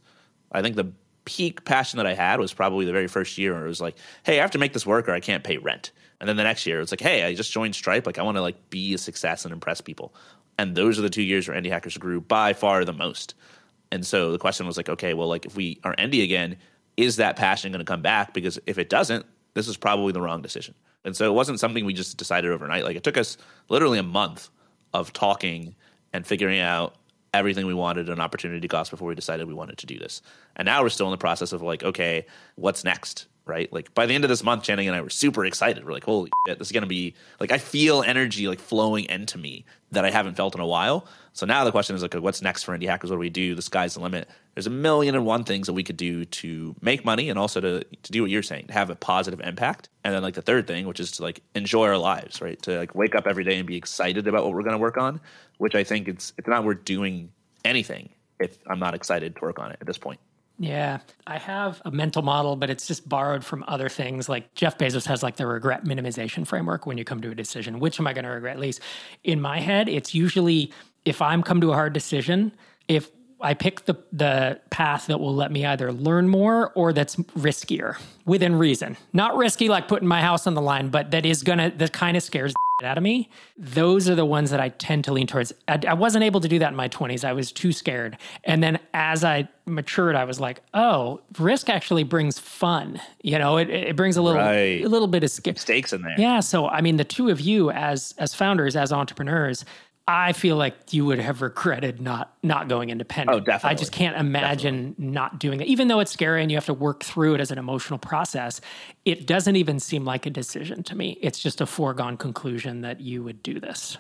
I think the peak passion that I had was probably the very first year where it was like, hey, I have to make this work or I can't pay rent. And then the next year it's like, hey, I just joined Stripe. Like, I want to like be a success and impress people. And those are the two years where Indie Hackers grew by far the most. And so the question was like, okay, well, like, if we are Indie again, is that passion going to come back? Because if it doesn't, this is probably the wrong decision. And so it wasn't something we just decided overnight. Like, it took us literally a month of talking and figuring out everything we wanted and opportunity cost before we decided we wanted to do this. And now we're still in the process of like, okay, what's next, right? Like, by the end of this month, Channing and I were super excited. We're like, holy shit, this is going to be like, I feel energy like flowing into me that I haven't felt in a while. So now the question is like, what's next for Indie Hackers? What do we do? The sky's the limit. There's a million and one things that we could do to make money and also to, to do what you're saying, to have a positive impact. And then like the third thing, which is to like enjoy our lives, right? To like wake up every day and be excited about what we're going to work on, which I think it's it's not worth doing anything if I'm not excited to work on it at this point. Yeah, I have a mental model, but it's just borrowed from other things. Like Jeff Bezos has like the regret minimization framework when you come to a decision. Which am I going to regret least? In my head, it's usually if I'm come to a hard decision, if I pick the the path that will let me either learn more or that's riskier within reason. Not risky like putting my house on the line, but that is going to, that kind of scares the out of me. Those are the ones that I tend to lean towards. I, I wasn't able to do that in my twenties. I was too scared. And then as I matured, I was like, oh, risk actually brings fun. You know, it, it brings a little right. a little bit of sk- stakes in there. Yeah. So, I mean, the two of you as as founders, as entrepreneurs, I feel like you would have regretted not not going independent. Oh, definitely. I just can't imagine definitely. not doing that. Even though it's scary and you have to work through it as an emotional process, it doesn't even seem like a decision to me. It's just a foregone conclusion that you would do this.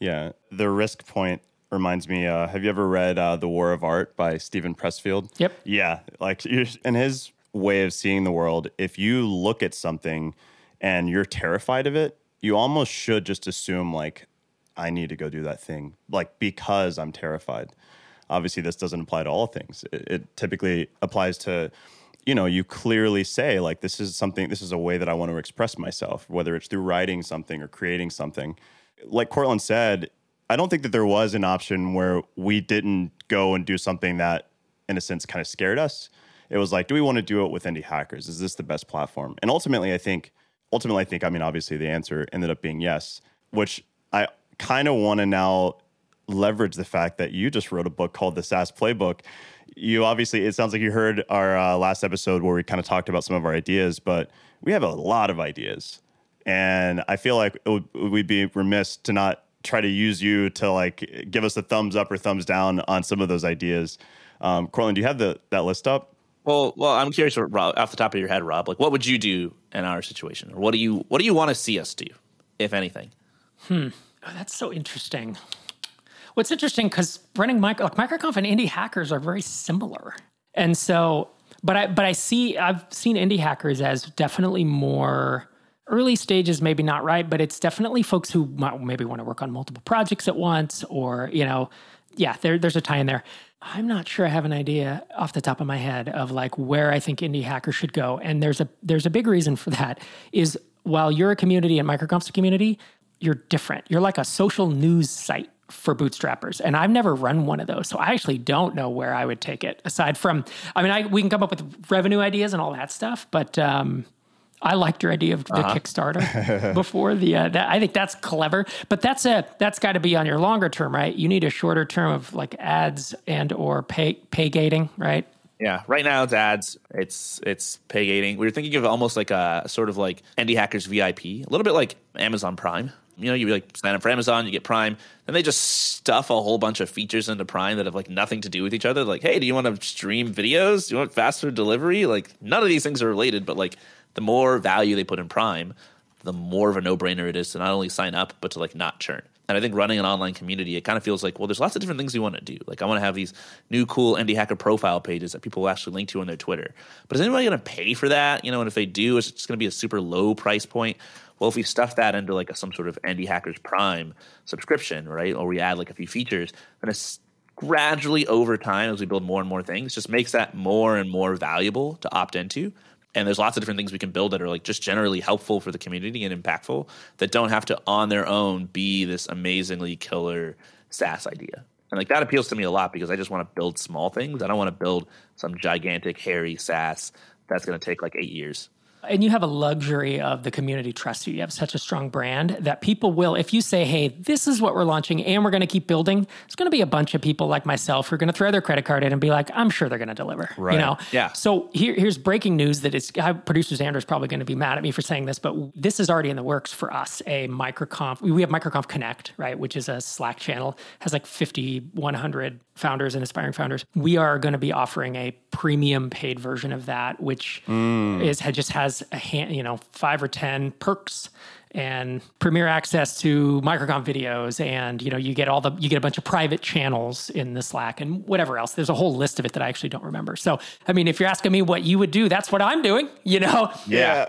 Yeah. The risk point reminds me, uh, have you ever read uh, The War of Art by Stephen Pressfield? Yep. Yeah. Like, in his way of seeing the world, if you look at something and you're terrified of it, you almost should just assume like, I need to go do that thing, like, because I'm terrified. Obviously, this doesn't apply to all things. It, it typically applies to, you know, you clearly say, like, this is something, this is a way that I want to express myself, whether it's through writing something or creating something. Like Courtland said, I don't think that there was an option where we didn't go and do something that, in a sense, kind of scared us. It was like, do we want to do it with Indie Hackers? Is this the best platform? And ultimately, I think, ultimately, I think, I mean, obviously, the answer ended up being yes, which I kind of want to now leverage the fact that you just wrote a book called The SaaS Playbook. You obviously, it sounds like you heard our uh, last episode where we kind of talked about some of our ideas, but we have a lot of ideas. And I feel like it would, we'd be remiss to not try to use you to like give us a thumbs up or thumbs down on some of those ideas. Um, Courtland, do you have the that list up? Well, well, I'm curious, Rob, off the top of your head, Rob, like what would you do in our situation? Or what do you, what do you want to see us do, if anything? Hmm. Oh, that's so interesting. What's interesting, because running micro, like MicroConf and Indie Hackers are very similar. And so, but I but I see, I've seen Indie Hackers as definitely more early stages, maybe not right, but it's definitely folks who might maybe want to work on multiple projects at once or, you know, yeah, there, there's a tie in there. I'm not sure I have an idea off the top of my head of like where I think Indie Hackers should go. And there's a there's a big reason for that is while you're a community and MicroConf's a community, you're different. You're like a social news site for bootstrappers. And I've never run one of those. So I actually don't know where I would take it aside from, I mean, I, we can come up with revenue ideas and all that stuff, but um, I liked your idea of the uh-huh. Kickstarter before the, uh, that, I think that's clever, but that's a, that's gotta be on your longer term, right? You need a shorter term of like ads and or pay, pay gating, right? Yeah. Right now it's ads. It's it's pay gating. We were thinking of almost like a sort of like Indie Hackers V I P, a little bit like Amazon Prime. You know, you like sign up for Amazon, you get Prime, then they just stuff a whole bunch of features into Prime that have like nothing to do with each other. Like, hey, do you want to stream videos? Do you want faster delivery? Like, none of these things are related, but like the more value they put in Prime, the more of a no-brainer it is to not only sign up, but to like not churn. And I think running an online community, it kind of feels like, well, there's lots of different things you want to do. Like, I want to have these new cool Indie Hacker profile pages that people will actually link to on their Twitter. But is anybody going to pay for that? You know, and if they do, it's just going to be a super low price point. Well, if we stuff that into like a, some sort of Indie Hackers Prime subscription, right, or we add like a few features, then it's gradually over time as we build more and more things, just makes that more and more valuable to opt into. And there's lots of different things we can build that are like just generally helpful for the community and impactful that don't have to on their own be this amazingly killer SaaS idea. And like that appeals to me a lot because I just want to build small things. I don't want to build some gigantic, hairy SaaS that's going to take like eight years. And you have a luxury of the community trust you. You have such a strong brand that people will, if you say, hey, this is what we're launching and we're going to keep building, it's going to be a bunch of people like myself who are going to throw their credit card in and be like, I'm sure they're going to deliver. Right. You know? Yeah. So here, here's breaking news that it's, producer Xander is probably going to be mad at me for saying this, but this is already in the works for us, a MicroConf. We have MicroConf Connect, right? Which is a Slack channel, has like fifty, one hundred founders and aspiring founders. We are going to be offering a premium paid version of that, which mm. is just has a hand, you know, five or ten perks and premier access to MicroConf videos, and you know, you get all the you get a bunch of private channels in the Slack and whatever else. There's a whole list of it that I actually don't remember. So, I mean, if you're asking me what you would do, that's what I'm doing. You know? Yeah,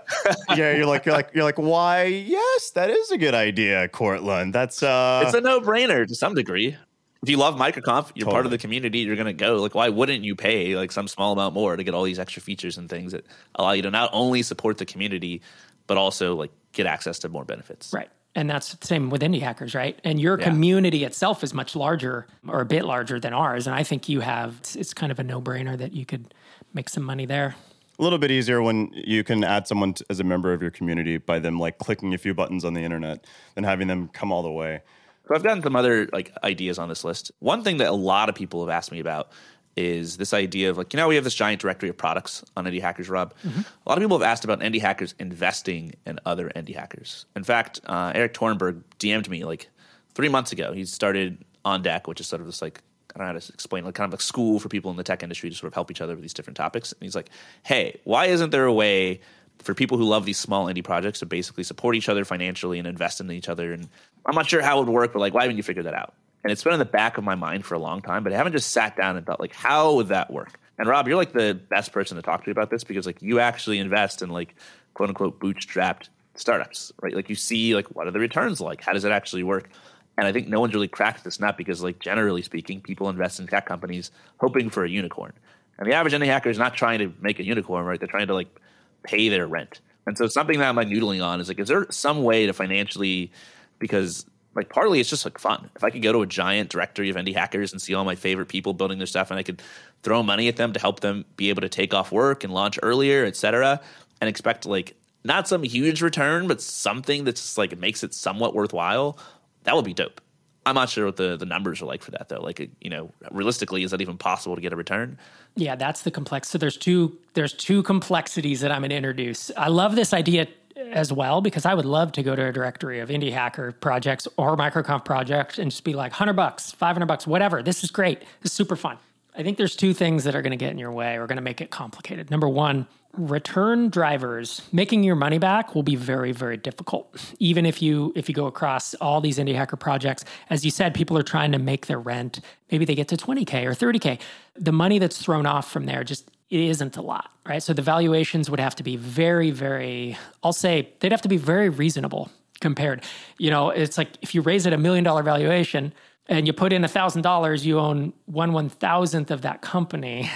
yeah. You're like, you're like, you're like, why? Yes, that is a good idea, Courtland. That's uh, it's a no-brainer to some degree. If you love MicroConf, you're totally part of the community, you're going to go. Like, why wouldn't you pay like some small amount more to get all these extra features and things that allow you to not only support the community, but also like get access to more benefits? Right. And that's the same with Indie Hackers, right? And your yeah. community itself is much larger or a bit larger than ours. And I think you have, it's, it's kind of a no-brainer that you could make some money there. A little bit easier when you can add someone to, as a member of your community by them like clicking a few buttons on the internet than having them come all the way. So I've gotten some other like ideas on this list. One thing that a lot of people have asked me about is this idea of like, you know, we have this giant directory of products on Indie Hackers, Rob. Mm-hmm. A lot of people have asked about Indie Hackers investing in other Indie Hackers. In fact, uh, Eric Tornberg D M'd me like three months ago. He started On Deck, which is sort of this like, I don't know how to explain, like kind of like school for people in the tech industry to sort of help each other with these different topics. And he's like, hey, why isn't there a way for people who love these small indie projects to basically support each other financially and invest in each other? And I'm not sure how it would work, but like, why haven't you figured that out? And it's been in the back of my mind for a long time, but I haven't just sat down and thought like, how would that work? And Rob, you're like the best person to talk to about this because like you actually invest in like quote unquote bootstrapped startups, right? Like you see like, what are the returns like? How does it actually work? And I think no one's really cracked this nut because like generally speaking, people invest in tech companies hoping for a unicorn. And the average indie hacker is not trying to make a unicorn, right? They're trying to like pay their rent. And so something that I'm like noodling on is like, is there some way to financially, because like partly it's just like fun. If I could go to a giant directory of indie hackers and see all my favorite people building their stuff and I could throw money at them to help them be able to take off work and launch earlier, et cetera, and expect like not some huge return, but something that's just like, it makes it somewhat worthwhile. That would be dope. I'm not sure what the, the numbers are like for that, though. Like, you know, realistically, is that even possible to get a return? Yeah, that's the complex. So there's two there's two complexities that I'm going to introduce. I love this idea as well because I would love to go to a directory of indie hacker projects or MicroConf projects and just be like, one hundred bucks, five hundred bucks, whatever. This is great. This is super fun. I think there's two things that are going to get in your way or going to make it complicated. Number one, return drivers. Making your money back will be very, very difficult. Even if you if you go across all these indie hacker projects, as you said, people are trying to make their rent. Maybe they get to twenty K or thirty K. The money that's thrown off from there just it isn't a lot, right? So the valuations would have to be very, very, I'll say they'd have to be very reasonable compared. You know, it's like if you raise it a million dollar valuation, and you put in one thousand dollars, you own one one-thousandth of that company.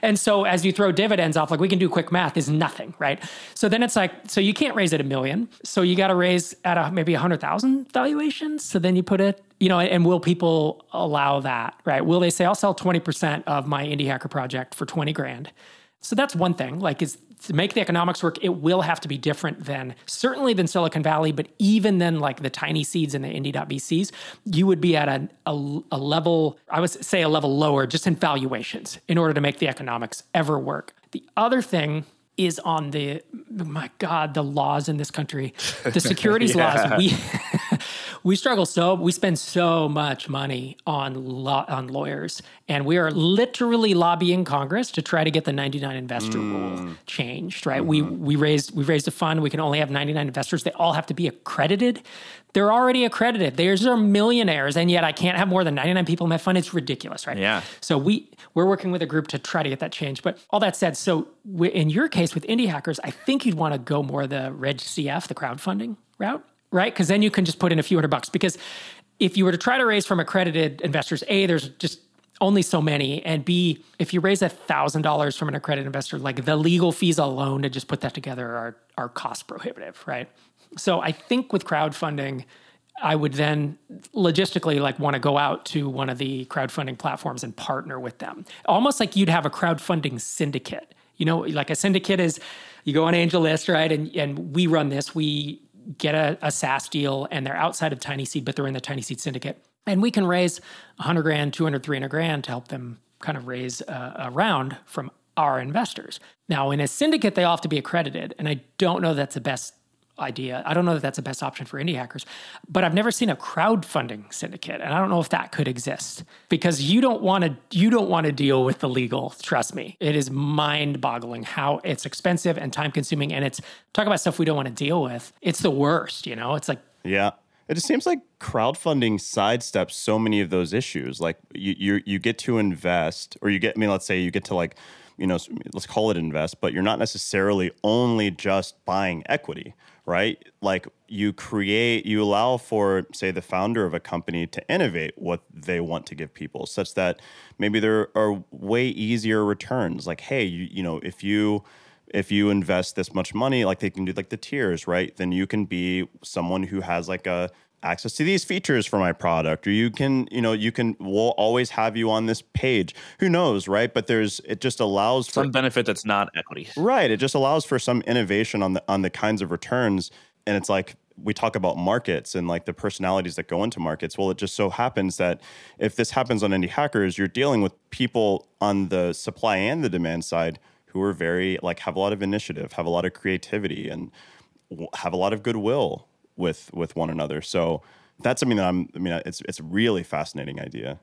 And so as you throw dividends off, like we can do quick math, is nothing, right? So then it's like, so you can't raise it a million. So you got to raise at a, maybe one hundred thousand valuations. So then you put it, you know, and will people allow that, right? Will they say, I'll sell twenty percent of my Indie Hacker project for twenty grand? So that's one thing, like is to make the economics work, it will have to be different than, certainly than Silicon Valley, but even then like the Tiny Seeds and the Indie.V Cs, you would be at a, a, a level, I would say a level lower just in valuations in order to make the economics ever work. The other thing is on the, my God, the laws in this country, the securities yeah. laws. We we struggle so, we spend so much money on law, on lawyers, and we are literally lobbying Congress to try to get the ninety-nine investor mm. rule changed, right? Mm-hmm. We we raised we raised a fund. We can only have ninety-nine investors. They all have to be accredited. They're already accredited. They're millionaires, and yet I can't have more than ninety-nine people in my fund. It's ridiculous, right? Yeah. So we, we're working with a group to try to get that changed. But all that said, so we, in your case with Indie Hackers, I think you'd want to go more the Reg C F, the crowdfunding route, right? Because then you can just put in a few hundred bucks. Because if you were to try to raise from accredited investors, A, there's just only so many, and B, if you raise one thousand dollars from an accredited investor, like the legal fees alone to just put that together are, are cost prohibitive, right? So I think with crowdfunding, I would then logistically like want to go out to one of the crowdfunding platforms and partner with them. Almost like you'd have a crowdfunding syndicate. You know, like a syndicate is you go on AngelList, right? And and we run this. We get a, a SaaS deal and they're outside of Tiny Seed, but they're in the Tiny Seed syndicate. And we can raise one hundred grand, two hundred, three hundred grand to help them kind of raise a, a round from our investors. Now, in a syndicate, they all have to be accredited. And I don't know that's the best idea. I don't know that that's the best option for Indie Hackers, but I've never seen a crowdfunding syndicate, and I don't know if that could exist because you don't want to you don't want to deal with the legal. Trust me, it is mind-boggling how it's expensive and time-consuming, and it's talk about stuff we don't want to deal with. It's the worst, you know. It's like yeah, it just seems like crowdfunding sidesteps so many of those issues. Like you you you get to invest, or you get I mean, let's say you get to like you know let's call it invest, but you're not necessarily only just buying equity. Right? Like you create, you allow for, say, the founder of a company to innovate what they want to give people, such that maybe there are way easier returns. Like, hey, you, you know, if you if you invest this much money, like they can do like the tiers, right? Then you can be someone who has like a access to these features for my product, or you can, you know, you can, we'll always have you on this page. Who knows, right? But there's, it just allows for some benefit that's not equity. Right. It just allows for some innovation on the, on the kinds of returns. And it's like, we talk about markets and like the personalities that go into markets. Well, it just so happens that if this happens on Indie Hackers, you're dealing with people on the supply and the demand side who are very, like, have a lot of initiative, have a lot of creativity, and have a lot of goodwill with with one another. So that's something that I'm, I mean, it's it's a really fascinating idea.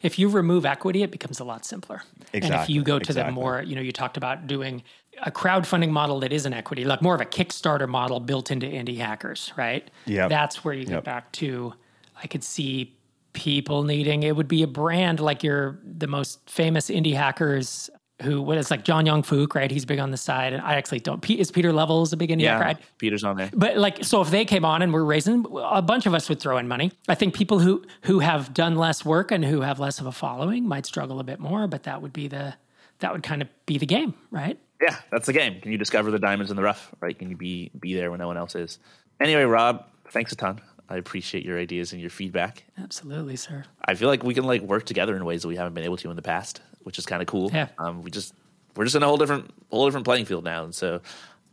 If you remove equity, it becomes a lot simpler. Exactly. And if you go to exactly. the more, you know, you talked about doing a crowdfunding model that isn't equity, like more of a Kickstarter model built into Indie Hackers, right? Yeah. That's where you get yep. back to, I could see people needing, it would be a brand like your, the most famous Indie Hackers who, what it's like John Young Fook, right? He's big on the side. And I actually don't, is Peter Levels a big Indie Hacker? Yeah, right? Peter's on there. But like, so if they came on and we're raising, a bunch of us would throw in money. I think people who, who have done less work and who have less of a following might struggle a bit more, but that would be the, that would kind of be the game, right? Yeah, that's the game. Can you discover the diamonds in the rough, right? Can you be, be there when no one else is? Anyway, Rob, thanks a ton. I appreciate your ideas and your feedback. Absolutely, sir. I feel like we can like work together in ways that we haven't been able to in the past, which is kind of cool. Yeah. Um, we just we're just in a whole different whole different playing field now, and so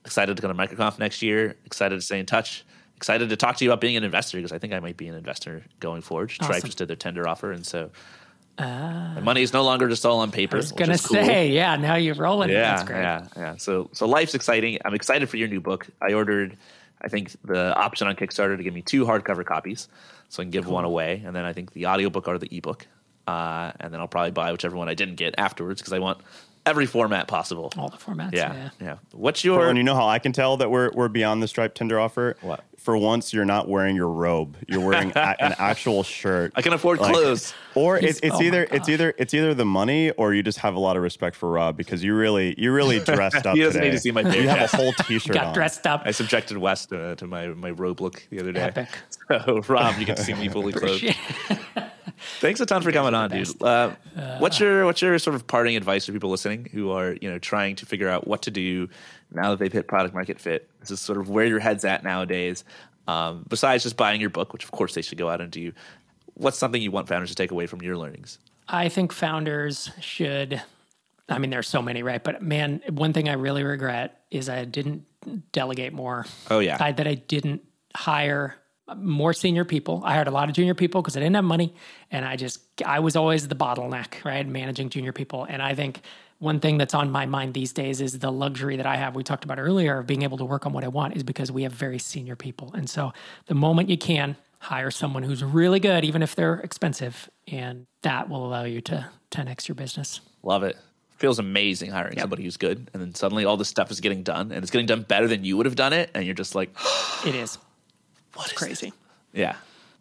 excited to go to MicroConf next year. Excited to stay in touch. Excited to talk to you about being an investor because I think I might be an investor going forward. Awesome. Stripe just did their tender offer, and so uh, my money is no longer just all on paper. I was gonna say, cool. yeah, now you're rolling. Yeah, That's great. yeah, yeah. So so life's exciting. I'm excited for your new book. I ordered. I think the option on Kickstarter to give me two hardcover copies so I can give cool. one away. And then I think the audiobook or the ebook. Uh, and then I'll probably buy whichever one I didn't get afterwards because I want every format possible. All the formats. Yeah. Yeah. yeah. What's your. And you know how I can tell that we're we're beyond the Stripe Tinder offer? What? For once, you're not wearing your robe. You're wearing a, an actual shirt. I can afford like, clothes. Or it's, it's oh either it's either it's either the money or you just have a lot of respect for Rob because you really you really dressed up. He doesn't today. need to see my. You have a whole T-shirt. Got on. dressed up. I subjected Wes to, to my my robe look the other day. Epic. So Rob, you get to see me fully clothed. Thanks a ton for coming on, dude. Uh, uh, what's your what's your sort of parting advice for people listening who are you know trying to figure out what to do now that they've hit product market fit? This is sort of where your head's at nowadays. Um, besides just buying your book, which of course they should go out and do, what's something you want founders to take away from your learnings? I think founders should. I mean, there's so many, right? But man, one thing I really regret is I didn't delegate more. Oh yeah, I, that I didn't hire more senior people. I hired a lot of junior people because I didn't have money, and I just I was always the bottleneck, right? Managing junior people, and I think one thing that's on my mind these days is the luxury that I have. We talked about earlier of being able to work on what I want is because we have very senior people, and so the moment you can hire someone who's really good, even if they're expensive, and that will allow you to ten X your business. Love it. Feels amazing hiring yep. somebody who's good, and then suddenly all this stuff is getting done, and it's getting done better than you would have done it, and you're just like... It is. What it's is crazy. This? Yeah.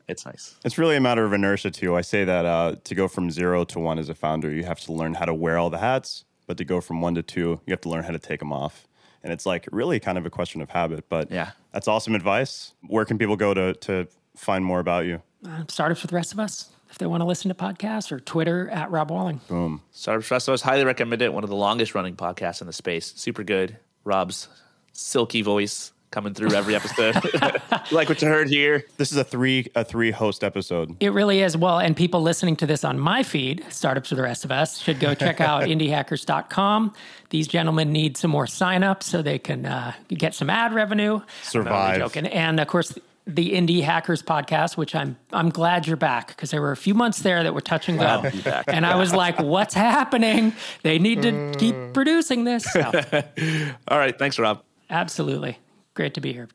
It's nice. It's really a matter of inertia, too. I say that uh, to go from zero to one as a founder, you have to learn how to wear all the hats, but to go from one to two, you have to learn how to take them off. And it's like really kind of a question of habit, but yeah. That's awesome advice. Where can people go to to find more about you? Uh, Startups for the Rest of Us, if they want to listen to podcasts, or Twitter at Rob Walling. Boom. Startups for the Rest of Us, highly recommend it. One of the longest running podcasts in the space. Super good. Rob's silky voice coming through every episode. Like what you heard here. This is a three a three host episode. It really is. Well, and people listening to this on my feed, Startups for the Rest of Us, should go check out indie hackers dot com. These gentlemen need some more signups so they can uh, get some ad revenue. Survive. I'm only joking. And of course, the Indie Hackers podcast, which I'm I'm glad you're back, because there were a few months there that were touch and go. And I was like, what's happening? They need to keep producing this. So. All right. Thanks, Rob. Absolutely. Great to be here.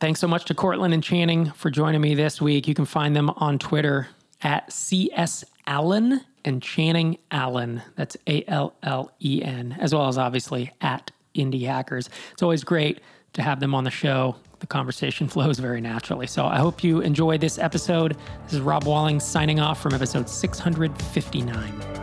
Thanks so much to Courtland and Channing for joining me this week. You can find them on Twitter at C S Allen and Channing Allen. That's A L L E N, as well as obviously at Indie Hackers. It's always great to have them on the show. The conversation flows very naturally. So I hope you enjoy this episode. This is Rob Walling signing off from episode six hundred fifty-nine.